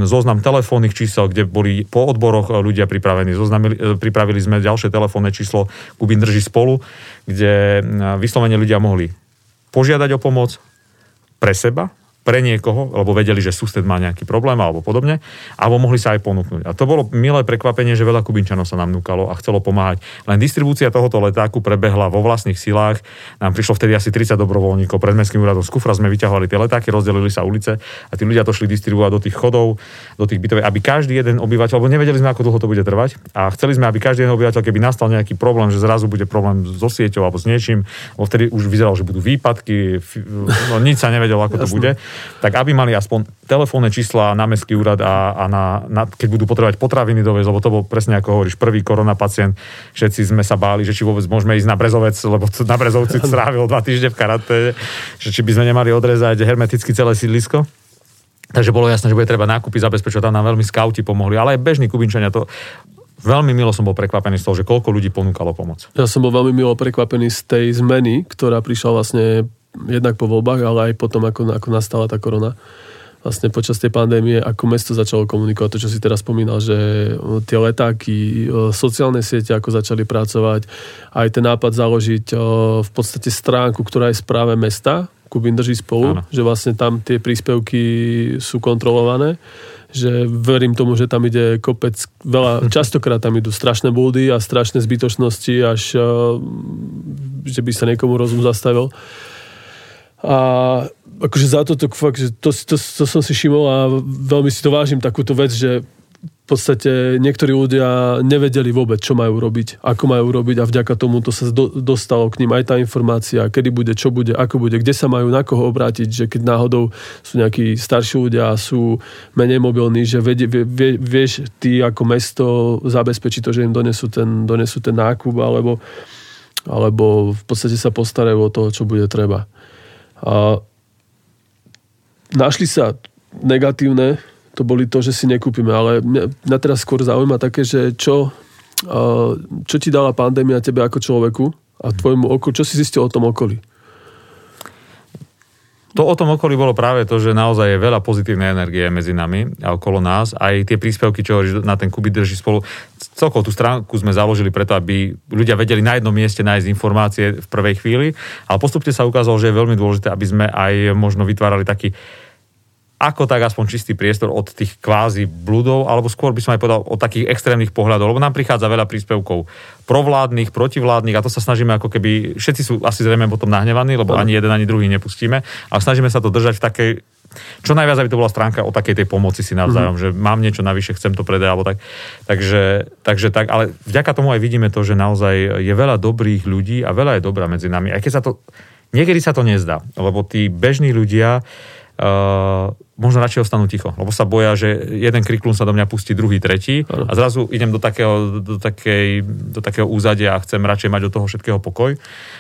zoznam telefónnych čísel, kde boli po odboroch ľudia pripravení. Zoznamili, pripravili sme ďalšie telefónne číslo Kubín drží spolu, kde vyslovene ľudia mohli požiadať o pomoc pre seba, pre niekoho, lebo vedeli, že sused má nejaký problém alebo podobne, alebo mohli sa aj ponúknuť. A to bolo milé prekvapenie, že veľa Kubinčanov sa nám núkalo a chcelo pomáhať. Len distribúcia tohoto letáku prebehla vo vlastných silách. Nám prišlo vtedy asi tridsať dobrovoľníkov. Pred mestským úradom z kufra sme vyťahovali tie letáky, rozdelili sa ulice a tí ľudia to šli distribuovať do tých chodov, do tých bytov, aby každý jeden obyvateľ, lebo nevedeli sme, ako dlho to bude trvať, a chceli sme, aby každý jeden obyvateľ, keby nastal nejaký problém, že zrazu bude problém so sieťou alebo s niečím, lebo vtedy už vyzeralo, že budú výpadky, no nič sa nevedelo, ako to bude. Tak aby mali aspoň telefónne čísla na mestský úrad a, a na, na, keď budú potrebovať potraviny dovesť, lebo to bol presne ako hovoríš, prvý korona pacient, všetci sme sa báli, že či vôbec môžeme ísť na Brezovec, lebo na Brezovci strávil dva týždne v karaténe, že či by sme nemali odrezať hermeticky celé sídlisko. Takže bolo jasné, že bude treba nákupy zabezpečovať, tam nám veľmi skauti pomohli, ale aj bežní Kubinčania to... Veľmi milo som bol prekvapený z toho, že koľko ľudí ponúkalo pomoc. Ja som bol veľmi milo prekvapený z tej zmeny, ktorá prišla vlastne jednak po voľbách, ale aj potom, ako, ako nastala tá korona. Vlastne počas tej pandémie, ako mesto začalo komunikovať, to, čo si teraz spomínal, že tie letáky, sociálne siete, ako začali pracovať, aj ten nápad založiť v podstate stránku, ktorá je správe mesta, Kubín drží spolu, áno, že vlastne tam tie príspevky sú kontrolované, že verím tomu, že tam ide kopec, veľa, častokrát tam idú strašné buldy a strašné zbytočnosti, až že by sa niekomu rozum zastavil. A akože za toto, fakt, to, to, to som si všimol a veľmi si to vážim, takúto vec, že v podstate niektorí ľudia nevedeli vôbec, čo majú robiť, ako majú robiť, a vďaka tomu to sa do, dostalo k ním aj tá informácia, kedy bude, čo bude, ako bude, kde sa majú, na koho obrátiť, že keď náhodou sú nejakí starší ľudia a sú menej mobilní, že vedie, vie, vieš ty ako mesto zabezpečí to, že im donesú ten, donesú ten nákup, alebo, alebo v podstate sa postarajú o to, čo bude treba. A našli sa negatívne, to boli to, že si nekúpime, ale mňa teraz skôr zaujíma také, že čo, čo ti dala pandémia tebe ako človeku a tvojmu oku, čo si zistil o tom okolí? To o tom okolí bolo práve to, že naozaj je veľa pozitívnej energie medzi nami a okolo nás. Aj tie príspevky, čo na ten Kubín drží spolu. Celkovo tú stránku sme založili preto, aby ľudia vedeli na jednom mieste nájsť informácie v prvej chvíli. Ale postupne sa ukázalo, že je veľmi dôležité, aby sme aj možno vytvárali taký ako tak aspoň čistý priestor od tých kvázi bludov, alebo skôr by som aj povedal od takých extrémnych pohľadov, lebo nám prichádza veľa príspevkov provládnych, protivládnych, a to sa snažíme ako keby, všetci sú asi zrejme potom nahnevaní, lebo ani jeden, ani druhý nepustíme, ale snažíme sa to držať v takej, čo najviac, aby to bola stránka o takej tej pomoci si navzájom, mm-hmm, že mám niečo navyše, chcem to predať, alebo tak. Takže, takže tak, ale vďaka tomu aj vidíme to, že naozaj je veľa dobrých ľudí a veľa je dobrá medzi nami, aj keď sa to, niekedy sa to nezdá, lebo tí bežní ľudia Uh, možno radšej ostanú ticho, lebo sa boja, že jeden kriklún sa do mňa pustí, druhý, tretí, a zrazu idem do takého, do, takej, do takého úzadia a chcem radšej mať od toho všetkého pokoj.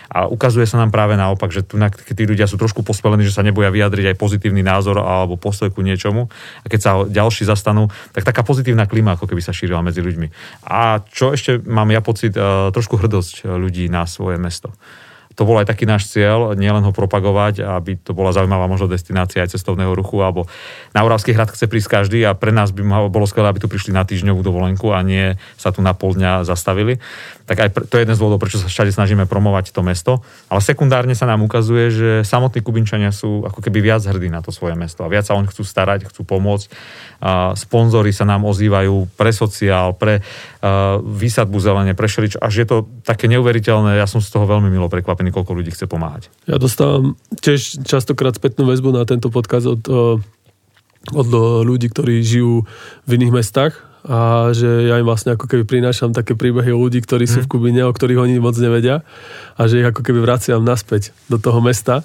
A ukazuje sa nám práve naopak, že tu, keď tí ľudia sú trošku pospelení, že sa neboja vyjadriť aj pozitívny názor alebo postoj ku niečomu, a keď sa ďalší zastanú, tak taká pozitívna klíma ako keby sa šírila medzi ľuďmi. A čo ešte mám ja pocit, uh, trošku hrdosť ľudí na svoje mesto. To bol aj taký náš cieľ, nielen ho propagovať, aby to bola zaujímavá možno destinácia aj cestovného ruchu, alebo na Oravský hrad chce prísť každý, a pre nás by bolo skvelé, aby tu prišli na týždňovú dovolenku a nie sa tu na pol dňa zastavili. Tak aj to je jeden z dôvodov, prečo sa všade snažíme promovať to mesto, ale sekundárne sa nám ukazuje, že samotní Kubinčania sú ako keby viac hrdí na to svoje mesto a viac sa oň chcú starať, chcú pomôcť. Sponzori sa nám ozývajú pre sociál, pre výsadbu zelene, pre šelič, až je to také neuveriteľné, ja som z toho veľmi milo prekvapený, niekoľko ľudí chce pomáhať. Ja dostávam tiež častokrát spätnú väzbu na tento podcast od, od ľudí, ktorí žijú v iných mestách, a že ja im vlastne ako keby prinášam také príbehy ľudí, ktorí sú v Kubíne, o ktorých oni moc nevedia, a že ich ako keby vraciam naspäť do toho mesta.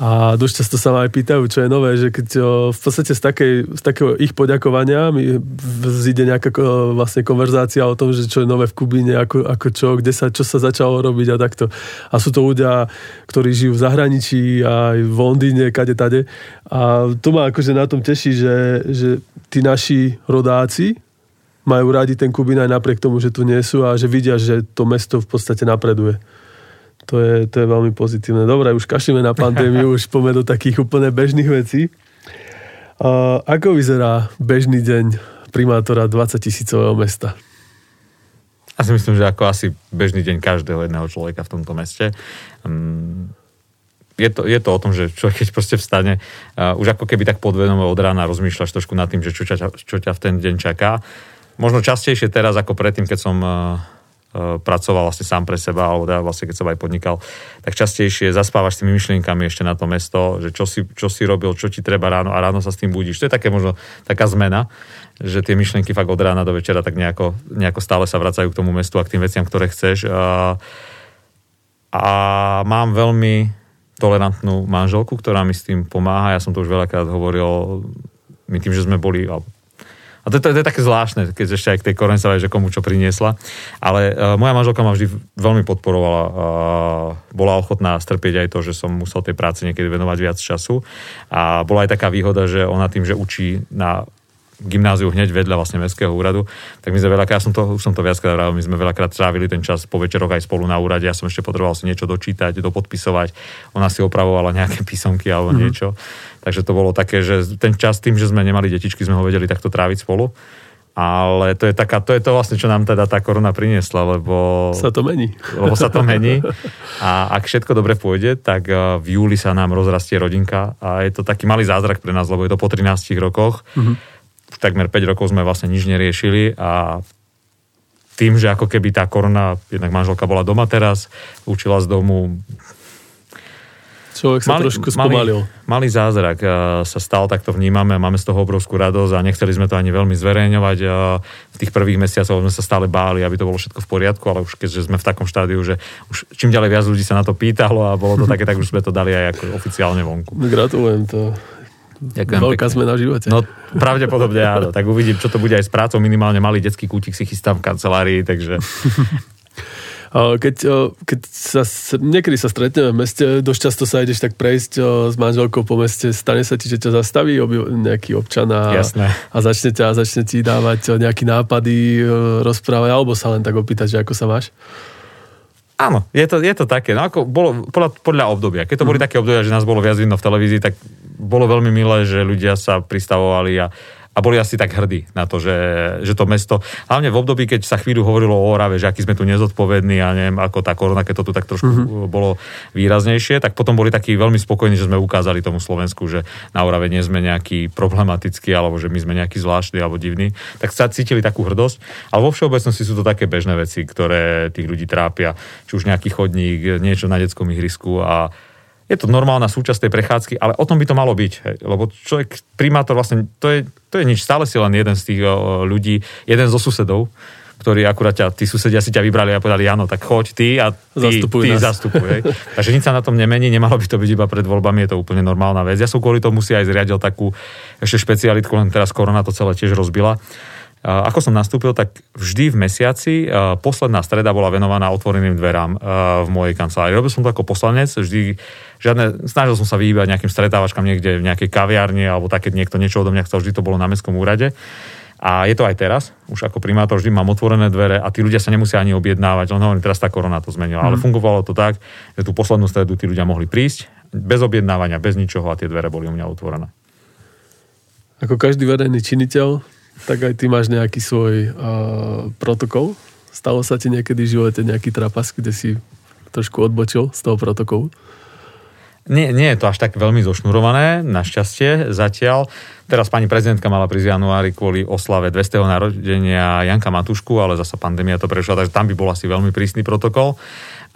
A dosť často sa ma aj pýtajú, čo je nové, že keď o, v podstate z, takej, z takého ich poďakovania mi vzíde nejaká o, vlastne konverzácia o tom, že čo je nové v Kubíne, ako, ako čo, kde sa, čo sa začalo robiť a takto. A sú to ľudia, ktorí žijú v zahraničí aj v Londýne, kade, tade. A to ma akože na tom teší, že, že tí naši rodáci majú radi ten Kubín aj napriek tomu, že tu nie sú a že vidia, že to mesto v podstate napreduje. To je, to je veľmi pozitívne. Dobre, už kašlíme na pandémiu, už poďme do takých úplne bežných vecí. Uh, ako vyzerá bežný deň primátora dvadsaťtisícového mesta? Ja si myslím, že ako asi bežný deň každého jedného človeka v tomto meste. Um, je, to, je to o tom, že človek keď proste vstane, uh, už ako keby tak podvedomo od rána rozmýšľaš trošku nad tým, že čo ťa, čo ťa v ten deň čaká. Možno častejšie teraz ako predtým, keď som... Uh, pracoval vlastne sám pre seba, alebo vlastne keď som aj podnikal, tak častejšie zaspávaš s tými myšlienkami ešte na to mesto, že čo si, čo si robil, čo ti treba ráno a ráno sa s tým budíš. To je také možno taká zmena, že tie myšlienky fakt od rána do večera tak nejako, nejako stále sa vracajú k tomu mestu a k tým veciam, ktoré chceš. A, a mám veľmi tolerantnú manželku, ktorá mi s tým pomáha. Ja som to už veľakrát hovoril, my tým, že sme boli... A to, to, to je také zvláštne, keď ešte aj k tej korene sa vie, že komu čo priniesla. Ale uh, moja manželka ma vždy veľmi podporovala. Uh, bola ochotná strpieť aj to, že som musel tej práci niekedy venovať viac času. A bola aj taká výhoda, že ona tým, že učí na gymnáziu hneď vedľa vlastne mestského úradu, tak my sme veľakrát, ja som to, už som to viackrát vravil, my sme veľakrát trávili ten čas po večeroch aj spolu na úrade. Ja som ešte potreboval si niečo dočítať, dopodpisovať. Ona si opravovala nejaké písomky alebo mm-hmm. niečo. Takže to bolo také, že ten čas tým, že sme nemali detičky, sme ho vedeli takto tráviť spolu. Ale to je, taká, to je to vlastne, čo nám teda tá korona priniesla, lebo... Sa to mení. Lebo sa to mení. A ak všetko dobre pôjde, tak v júli sa nám rozrastie rodinka. A je to taký malý zázrak pre nás, lebo je to po trinástich rokoch. Mm-hmm. Takmer päť rokov sme vlastne nič neriešili a tým, že ako keby tá korona, jednak manželka bola doma teraz, učila z domu... Človek sa malý, trošku spomalil. Malý, malý zázrak sa stal, tak to vnímame, máme z toho obrovskú radosť a nechceli sme to ani veľmi zverejňovať. V tých prvých mesiacoch sme sa stále báli, aby to bolo všetko v poriadku, ale už keďže sme v takom štádiu, že už čím ďalej viac ľudí sa na to pýtalo a bolo to také, tak už sme to dali aj ako oficiálne vonku. Gratulujem to. Ďakujem veľká pekne. Sme na živote. No pravdepodobne áno, tak uvidím, čo to bude aj s prácou. Minimálne malý detský kútik si chystám v kancelárii, takže... Keď, keď sa, niekedy sa stretneme v meste, dosť často sa ideš tak prejsť s manželkou po meste, stane sa ti, že ťa zastaví nejaký občan a, a začne ťa, začne ti dávať nejaké nápady, rozprávať, alebo sa len tak opýtať, že ako sa máš? Áno, je to, je to také. No ako bolo, podľa, podľa obdobia. Keď to boli mm. také obdobia, že nás bolo viac vidno v televízii, tak bolo veľmi milé, že ľudia sa pristavovali a, a boli asi tak hrdí na to, že, že to mesto... Hlavne v období, keď sa chvíľu hovorilo o Orave, že aký sme tu nezodpovední a neviem, ako tá korona, keď to tu tak trošku mm-hmm. bolo výraznejšie, tak potom boli takí veľmi spokojní, že sme ukázali tomu Slovensku, že na Orave nie sme nejakí problematickí, alebo že my sme nejakí zvláštni alebo divní. Tak sa cítili takú hrdosť. Ale vo všeobecnosti sú to také bežné veci, ktoré tých ľudí trápia. Či už nejaký chodník, niečo na detskom ihrisku a je to normálna súčasť tej prechádzky, ale o tom by to malo byť. Hej. Lebo človek, primátor vlastne, to je, to je nič, stále si len jeden z tých o, ľudí, jeden zo susedov, ktorí akurát ťa, tí susedia si ťa vybrali a povedali, áno, tak choď ty a ty, ty zastupuj. Takže nič sa na tom nemení, nemalo by to byť iba pred voľbami, je to úplne normálna vec. Ja som kvôli tomu si aj zriadil takú ešte špecialitku, len teraz korona to celé tiež rozbila. Uh, ako som nastúpil, tak vždy v mesiaci uh, posledná streda bola venovaná otvoreným dverám uh, v mojej kancelárii. Robil som to ako poslanec, vždy žiadne, snažil som sa vyhýbať nejakým stretávačkám niekde v nejakej kaviarni alebo také niekto niečo odo mňa chcel, vždy to bolo na mestskom úrade. A je to aj teraz, už ako primátor vždy mám otvorené dvere a tí ľudia sa nemusia ani objednávať, len hovorím, teraz tá korona to zmenila, hmm. ale fungovalo to tak, že tú poslednú stredu tí ľudia mohli prísť bez objednávania, bez ničoho a tie dvere boli u mňa otvorené. Ako každý verejný činiteľ, tak aj ty máš nejaký svoj uh, protokol. Stalo sa ti niekedy v živote nejaký trapas, kde si trošku odbočil z toho protokolu? Nie, nie je to až tak veľmi zošnurované, našťastie, zatiaľ. Teraz pani prezidentka mala prísť v januári kvôli oslave dvestého narodenia Janka Matušku, ale zasa pandémia to prešla, takže tam by bol asi veľmi prísny protokol.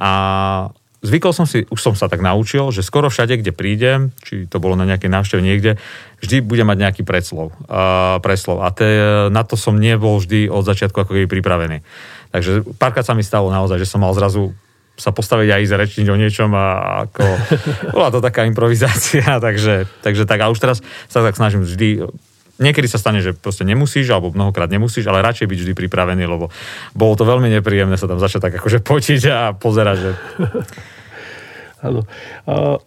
A zvykol som si, už som sa tak naučil, že skoro všade, kde prídem, či to bolo na nejakej návšteve niekde, vždy budem mať nejaký predslov. Uh, preslov. A te, na to som nebol vždy od začiatku ako keby pripravený. Takže párkrát sa mi stalo naozaj, že som mal zrazu sa postaviť a ísť rečniť o niečom a ako... Bola to taká improvizácia, takže, takže tak. A už teraz sa tak snažím vždy... Niekedy sa stane, že proste nemusíš, alebo mnohokrát nemusíš, ale radšej byť vždy pripravený, lebo bolo to veľmi nepríjemné sa tam začať tak akože potiť a pozerať, že... Áno. A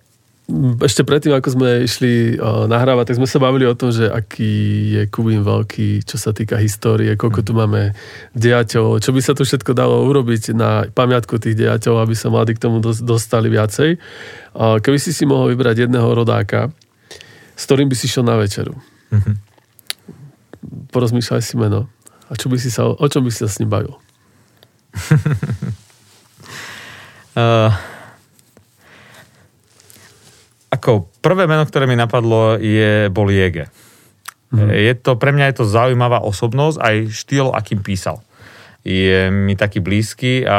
ešte predtým, ako sme išli nahrávať, tak sme sa bavili o tom, že aký je Kubín veľký, čo sa týka histórie, koľko tu máme dejateľov, čo by sa tu všetko dalo urobiť na pamiatku tých dejateľov, aby sa mladí k tomu dostali viacej. A keby si si mohol vybrať jedného rodáka, s ktorým by si šiel na večeru. Mhm. Porozmýšľaj si meno. A čo by si sa, o čom by si sa s ním bavil? uh, ako prvé meno, ktoré mi napadlo, je Boliege. Hmm. Je to, pre mňa je to zaujímavá osobnosť, aj štýl, akým písal. Je mi taký blízky a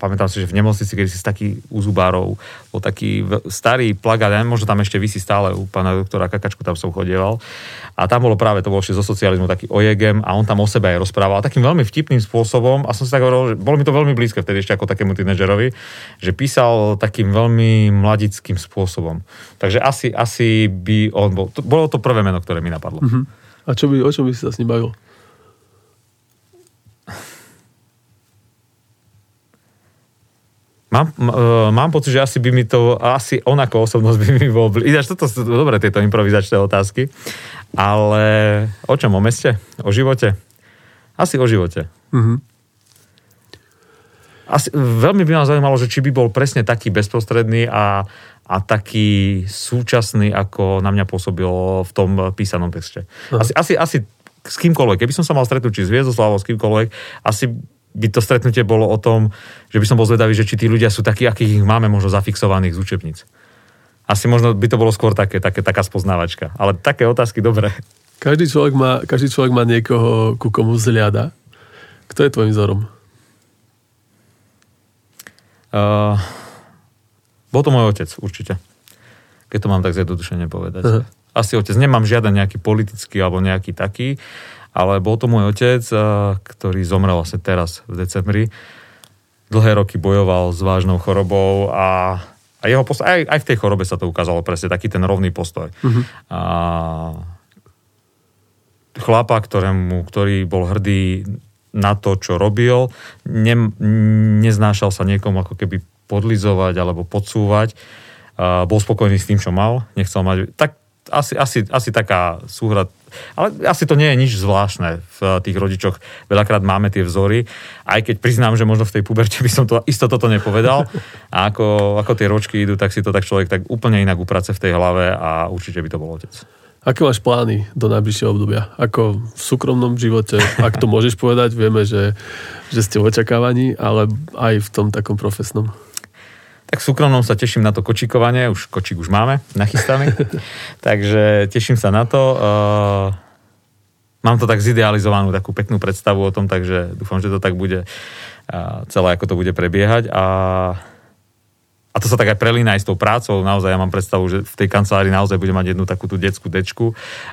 pamätám si, že v nemocnici, keď si s taký u zubárov, bol taký starý plagát, možno tam ešte visí stále u pána doktora Kakačku, tam som chodieval. A tam bolo práve, to bolo ešte zo socializmu, taký ojegem a on tam o sebe aj rozprával takým veľmi vtipným spôsobom a som si tak hovoril, že bolo mi to veľmi blízke vtedy ešte ako takému tínedžerovi, že písal takým veľmi mladickým spôsobom. Takže asi, asi by on bol, to, bolo to prvé meno, ktoré mi napadlo. Uh-huh. A čo by, o čom by si sa s ním bavil? Mám, mám pocit, že asi by mi to, asi onako osobnosť by mi bol blízka. Ináč, toto sú dobre, tieto improvizačné otázky. Ale o čom? O meste? O živote? Asi o živote. Mm-hmm. Asi, veľmi by ma zaujímalo, že či by bol presne taký bezprostredný a, a taký súčasný, ako na mňa pôsobilo v tom písanom texte. Asi, asi, asi s kýmkoľvek. Keby som sa mal stretnúť, či s Hviezdoslavou, s kýmkoľvek, asi... by to stretnutie bolo o tom, že by som bol zvedavý, že či tí ľudia sú takí, akých ich máme možno zafixovaných z učebníc. Asi možno by to bolo skôr také, také, taká spoznávačka. Ale také otázky, dobre. Každý človek má, každý človek má niekoho, ku komu zliada. Kto je tvojim vzorom? Uh, bol to môj otec, určite. Keď to mám tak zjednodušene povedať. Aha. Asi otec. Nemám žiaden nejaký politický alebo nejaký taký. Ale bol to môj otec, ktorý zomrel vlastne teraz v decembri. Dlhé roky bojoval s vážnou chorobou a, a jeho posto- aj, aj v tej chorobe sa to ukázalo presne, taký ten rovný postoj. Uh-huh. A chlapa, ktorému, ktorý bol hrdý na to, čo robil, ne, neznášal sa niekomu ako keby podlizovať alebo podsúvať. A bol spokojný s tým, čo mal. Nechcel mať... Tak, Asi, asi, asi taká súhra, ale asi to nie je nič zvláštne v tých rodičoch. Veľakrát máme tie vzory, aj keď priznám, že možno v tej puberte by som to isto toto nepovedal. A ako, ako tie ročky idú, tak si to tak človek tak úplne inak uprace v tej hlave a určite by to bol otec. Aké máš plány do najbližšieho obdobia? Ako v súkromnom živote, ak to môžeš povedať, vieme, že, že ste v očakávaní, ale aj v tom takom profesnom. Tak v súkromnom sa teším na to kočikovanie, už kočík už máme nachystaný, takže teším sa na to. Uh, mám to tak zidealizovanú takú peknú predstavu o tom, takže dúfam, že to tak bude uh, celé, ako to bude prebiehať a, a to sa tak aj prelína aj s tou prácou, naozaj ja mám predstavu, že v tej kancelárii naozaj budem mať jednu takú tú detskú dečku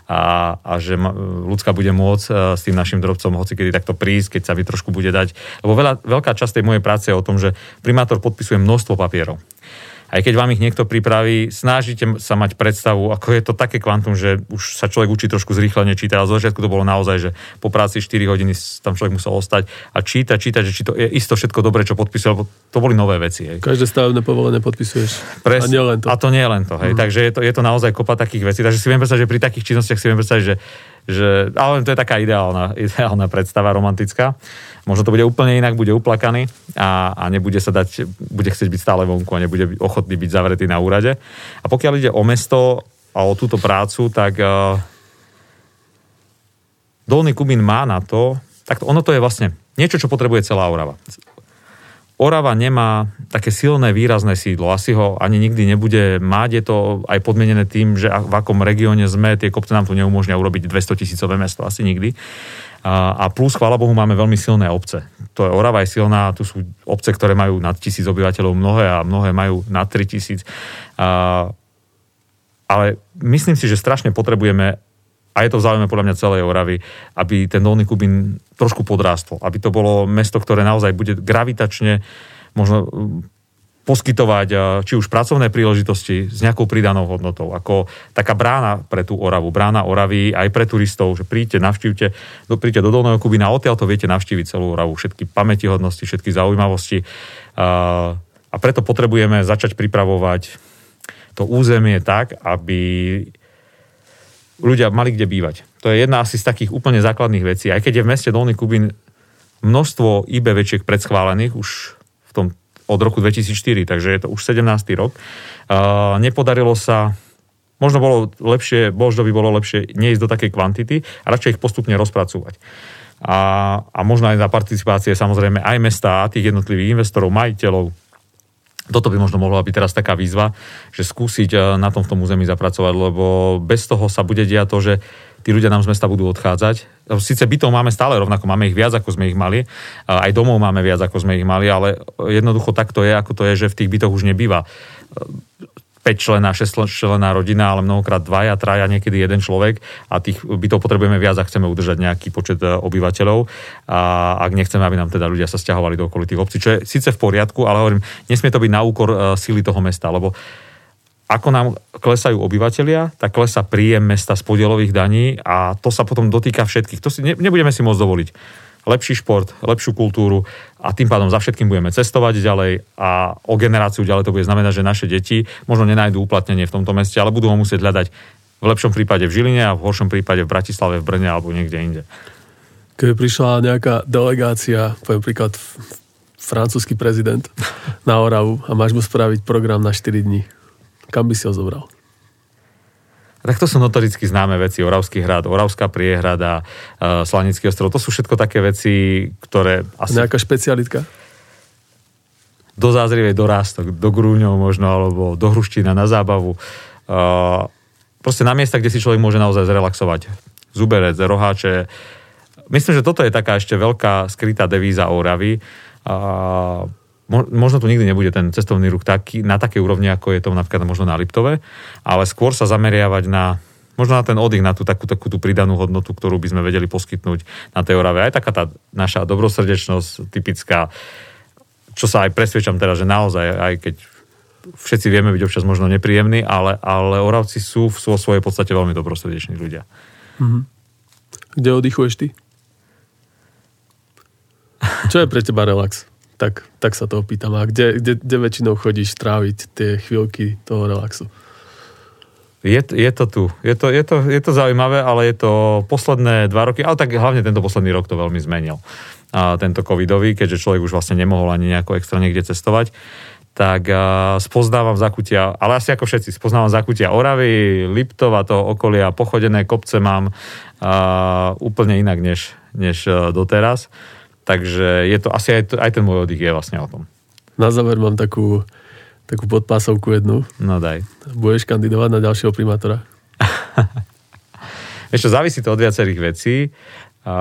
a, a že ma, ľudská bude môcť uh, s tým našim drobcom hocikedy takto prísť, keď sa mi trošku bude dať, lebo veľa, veľká časť tej mojej práce je o tom, že primátor podpisuje množstvo papierov. Aj keď vám ich niekto pripraví, snažíte sa mať predstavu, ako je to také kvantum, že už sa človek učí trošku zrýchlene čítať, ale zo začiatku to bolo naozaj, že po práci štyri hodiny tam človek musel ostať a čítať, čítať, že či to je isto všetko dobre, čo podpísal, to boli nové veci. Hej. Každé stavebné povolenie podpisuješ. Pres... A nie len to. A to nie len to, hej. Uh-huh. Takže je to, je to naozaj kopa takých vecí. Takže si viem predstaviť, že pri takých činnostiach si viem predstaviť, že, že... ale to je taká ideálna, ideálna predstava romantická. Možno to bude úplne inak, bude uplakaný a, a nebude sa dať, bude chcieť byť stále vonku a nebude ochotný byť zavretý na úrade. A pokiaľ ide o mesto a o túto prácu, tak uh, Dolný Kubín má na to, tak to, ono to je vlastne niečo, čo potrebuje celá Orava. Orava nemá také silné, výrazné sídlo. Asi ho ani nikdy nebude mať. Je to aj podmienené tým, že v akom regióne sme, tie kopce nám tu neumožňujú urobiť dvestotisícové mesto. Asi nikdy. A plus, chvála Bohu, máme veľmi silné obce. To je, Orava je silná, tu sú obce, ktoré majú nad tisíc obyvateľov mnohé a mnohé majú nad tri tisíc. Ale myslím si, že strašne potrebujeme, a je to v záujme podľa mňa celej Oravy, aby ten Dolný Kubín trošku podrástol. Aby to bolo mesto, ktoré naozaj bude gravitačne možno poskytovať či už pracovné príležitosti s nejakou pridanou hodnotou, ako taká brána pre tú Oravu, brána Oravy aj pre turistov, že príďte, navštívte, príďte do Dolného Kubína, odtiaľ to viete navštíviť celú Oravu, všetky pamätihodnosti, všetky zaujímavosti. A preto potrebujeme začať pripravovať to územie tak, aby ľudia mali kde bývať. To je jedna asi z takých úplne základných vecí. Aj keď je v meste Dolný Kubín množstvo IBVčiek predschválených už v tom od roku dvetisícštyri, takže je to už sedemnásty rok. Uh, nepodarilo sa, možno bolo lepšie, možno by bolo lepšie neísť do takej kvantity a radšej ich postupne rozpracovať. A, a možno aj za participácie samozrejme aj mesta, tých jednotlivých investorov, majiteľov. Toto by možno mohla byť teraz taká výzva, že skúsiť na tom v tom území zapracovať, lebo bez toho sa bude diať to, že tí ľudia nám z mesta budú odchádzať. Sice bytov máme stále rovnako, máme ich viac, ako sme ich mali, aj domov máme viac, ako sme ich mali, ale jednoducho tak to je, ako to je, že v tých bytoch už nebýva päťčlenná, šesťčlenná rodina, ale mnohokrát dvaja, traja, niekedy jeden človek a tých bytov potrebujeme viac a chceme udržať nejaký počet obyvateľov a ak nechceme, aby nám teda ľudia sa sťahovali do okolitých obcí, čo je síce v poriadku, ale hovorím, nesmie to byť na úkor uh, síly toho mesta, lebo ako nám klesajú obyvateľia, tak klesá príjem mesta z podielových daní a to sa potom dotýka všetkých. To si ne, nebudeme si môcť dovoliť. Lepší šport, lepšiu kultúru a tým pádom za všetkým budeme cestovať ďalej a o generáciu ďalej to bude znamenať, že naše deti možno nenájdú uplatnenie v tomto meste, ale budú ho musieť hľadať v lepšom prípade v Žiline a v horšom prípade v Bratislave, v Brne alebo niekde inde. Keby prišla nejaká delegácia, poviem príklad francúzsky prezident na Oravu a máš mu spraviť program na štyri dní, kam by si ho zobral? Tak to sú notoricky známe veci. Oravský hrad, Oravská priehrada, Slanický ostrov. To sú všetko také veci, ktoré... Asi... Nejaká špecialitka? Do Zázrievej, do Rástok, do Grúňov možno, alebo do Hruštína na zábavu. Proste na miesta, kde si človek môže naozaj zrelaxovať. Zuberec, Roháče. Myslím, že toto je taká ešte veľká skrytá devíza Oravy. Možno tu nikdy nebude ten cestovný ruch taký, na takej úrovni, ako je to napríklad možno na Liptove, ale skôr sa zameriavať na, možno na ten oddych, na tú takú, takú tú pridanú hodnotu, ktorú by sme vedeli poskytnúť na tej Orave. Aj taká tá naša dobrosrdečnosť typická, čo sa aj presvedčam teraz, že naozaj, aj keď všetci vieme byť občas možno nepríjemní, ale, ale Oravci sú v svojej podstate veľmi dobrosrdeční ľudia. Mhm. Kde oddychuješ ty? Čo je pre teba relax? Tak, tak sa to opýtam. A kde, kde, kde väčšinou chodíš tráviť tie chvíľky toho relaxu? Je, je to tu. Je to, je, to, je to zaujímavé, ale je to posledné dva roky, ale tak hlavne tento posledný rok to veľmi zmenil. A tento covidový, keďže človek už vlastne nemohol ani nejako extra niekde cestovať, tak spoznávam zakutia, ale asi ako všetci, spoznávam zakutia Oravy, Liptova, toho okolia, pochodené kopce mám a, úplne inak než, než doteraz. Takže je to asi aj, to, aj ten môj oddych je vlastne o tom. Na záver mám takú, takú podpásovku jednu. No daj. Budeš kandidovať na ďalšieho primátora? Ešte závisí to od viacerých vecí. A...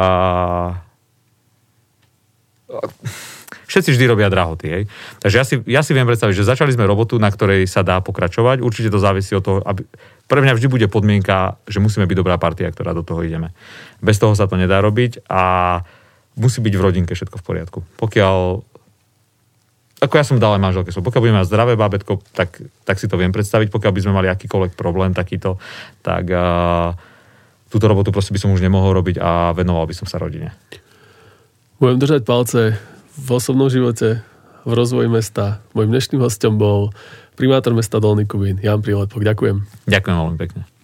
Všetci vždy robia drahoty. Hej? Takže ja si, ja si viem predstaviť, že začali sme robotu, na ktorej sa dá pokračovať. Určite to závisí od toho, aby... Pre mňa vždy bude podmienka, že musíme byť dobrá partia, ktorá do toho ideme. Bez toho sa to nedá robiť a musí byť v rodinke všetko v poriadku. Pokiaľ, ako ja som dal aj manželke, pokiaľ budeme mať zdravé bábätko, tak, tak si to viem predstaviť. Pokiaľ by sme mali akýkoľvek problém takýto, tak uh, túto robotu proste by som už nemohol robiť a venoval by som sa rodine. Budem držať palce v osobnom živote, v rozvoji mesta. Mojím dnešným hostom bol primátor mesta Dolný Kubín, Ján Prílepok. Ďakujem. Ďakujem veľmi pekne.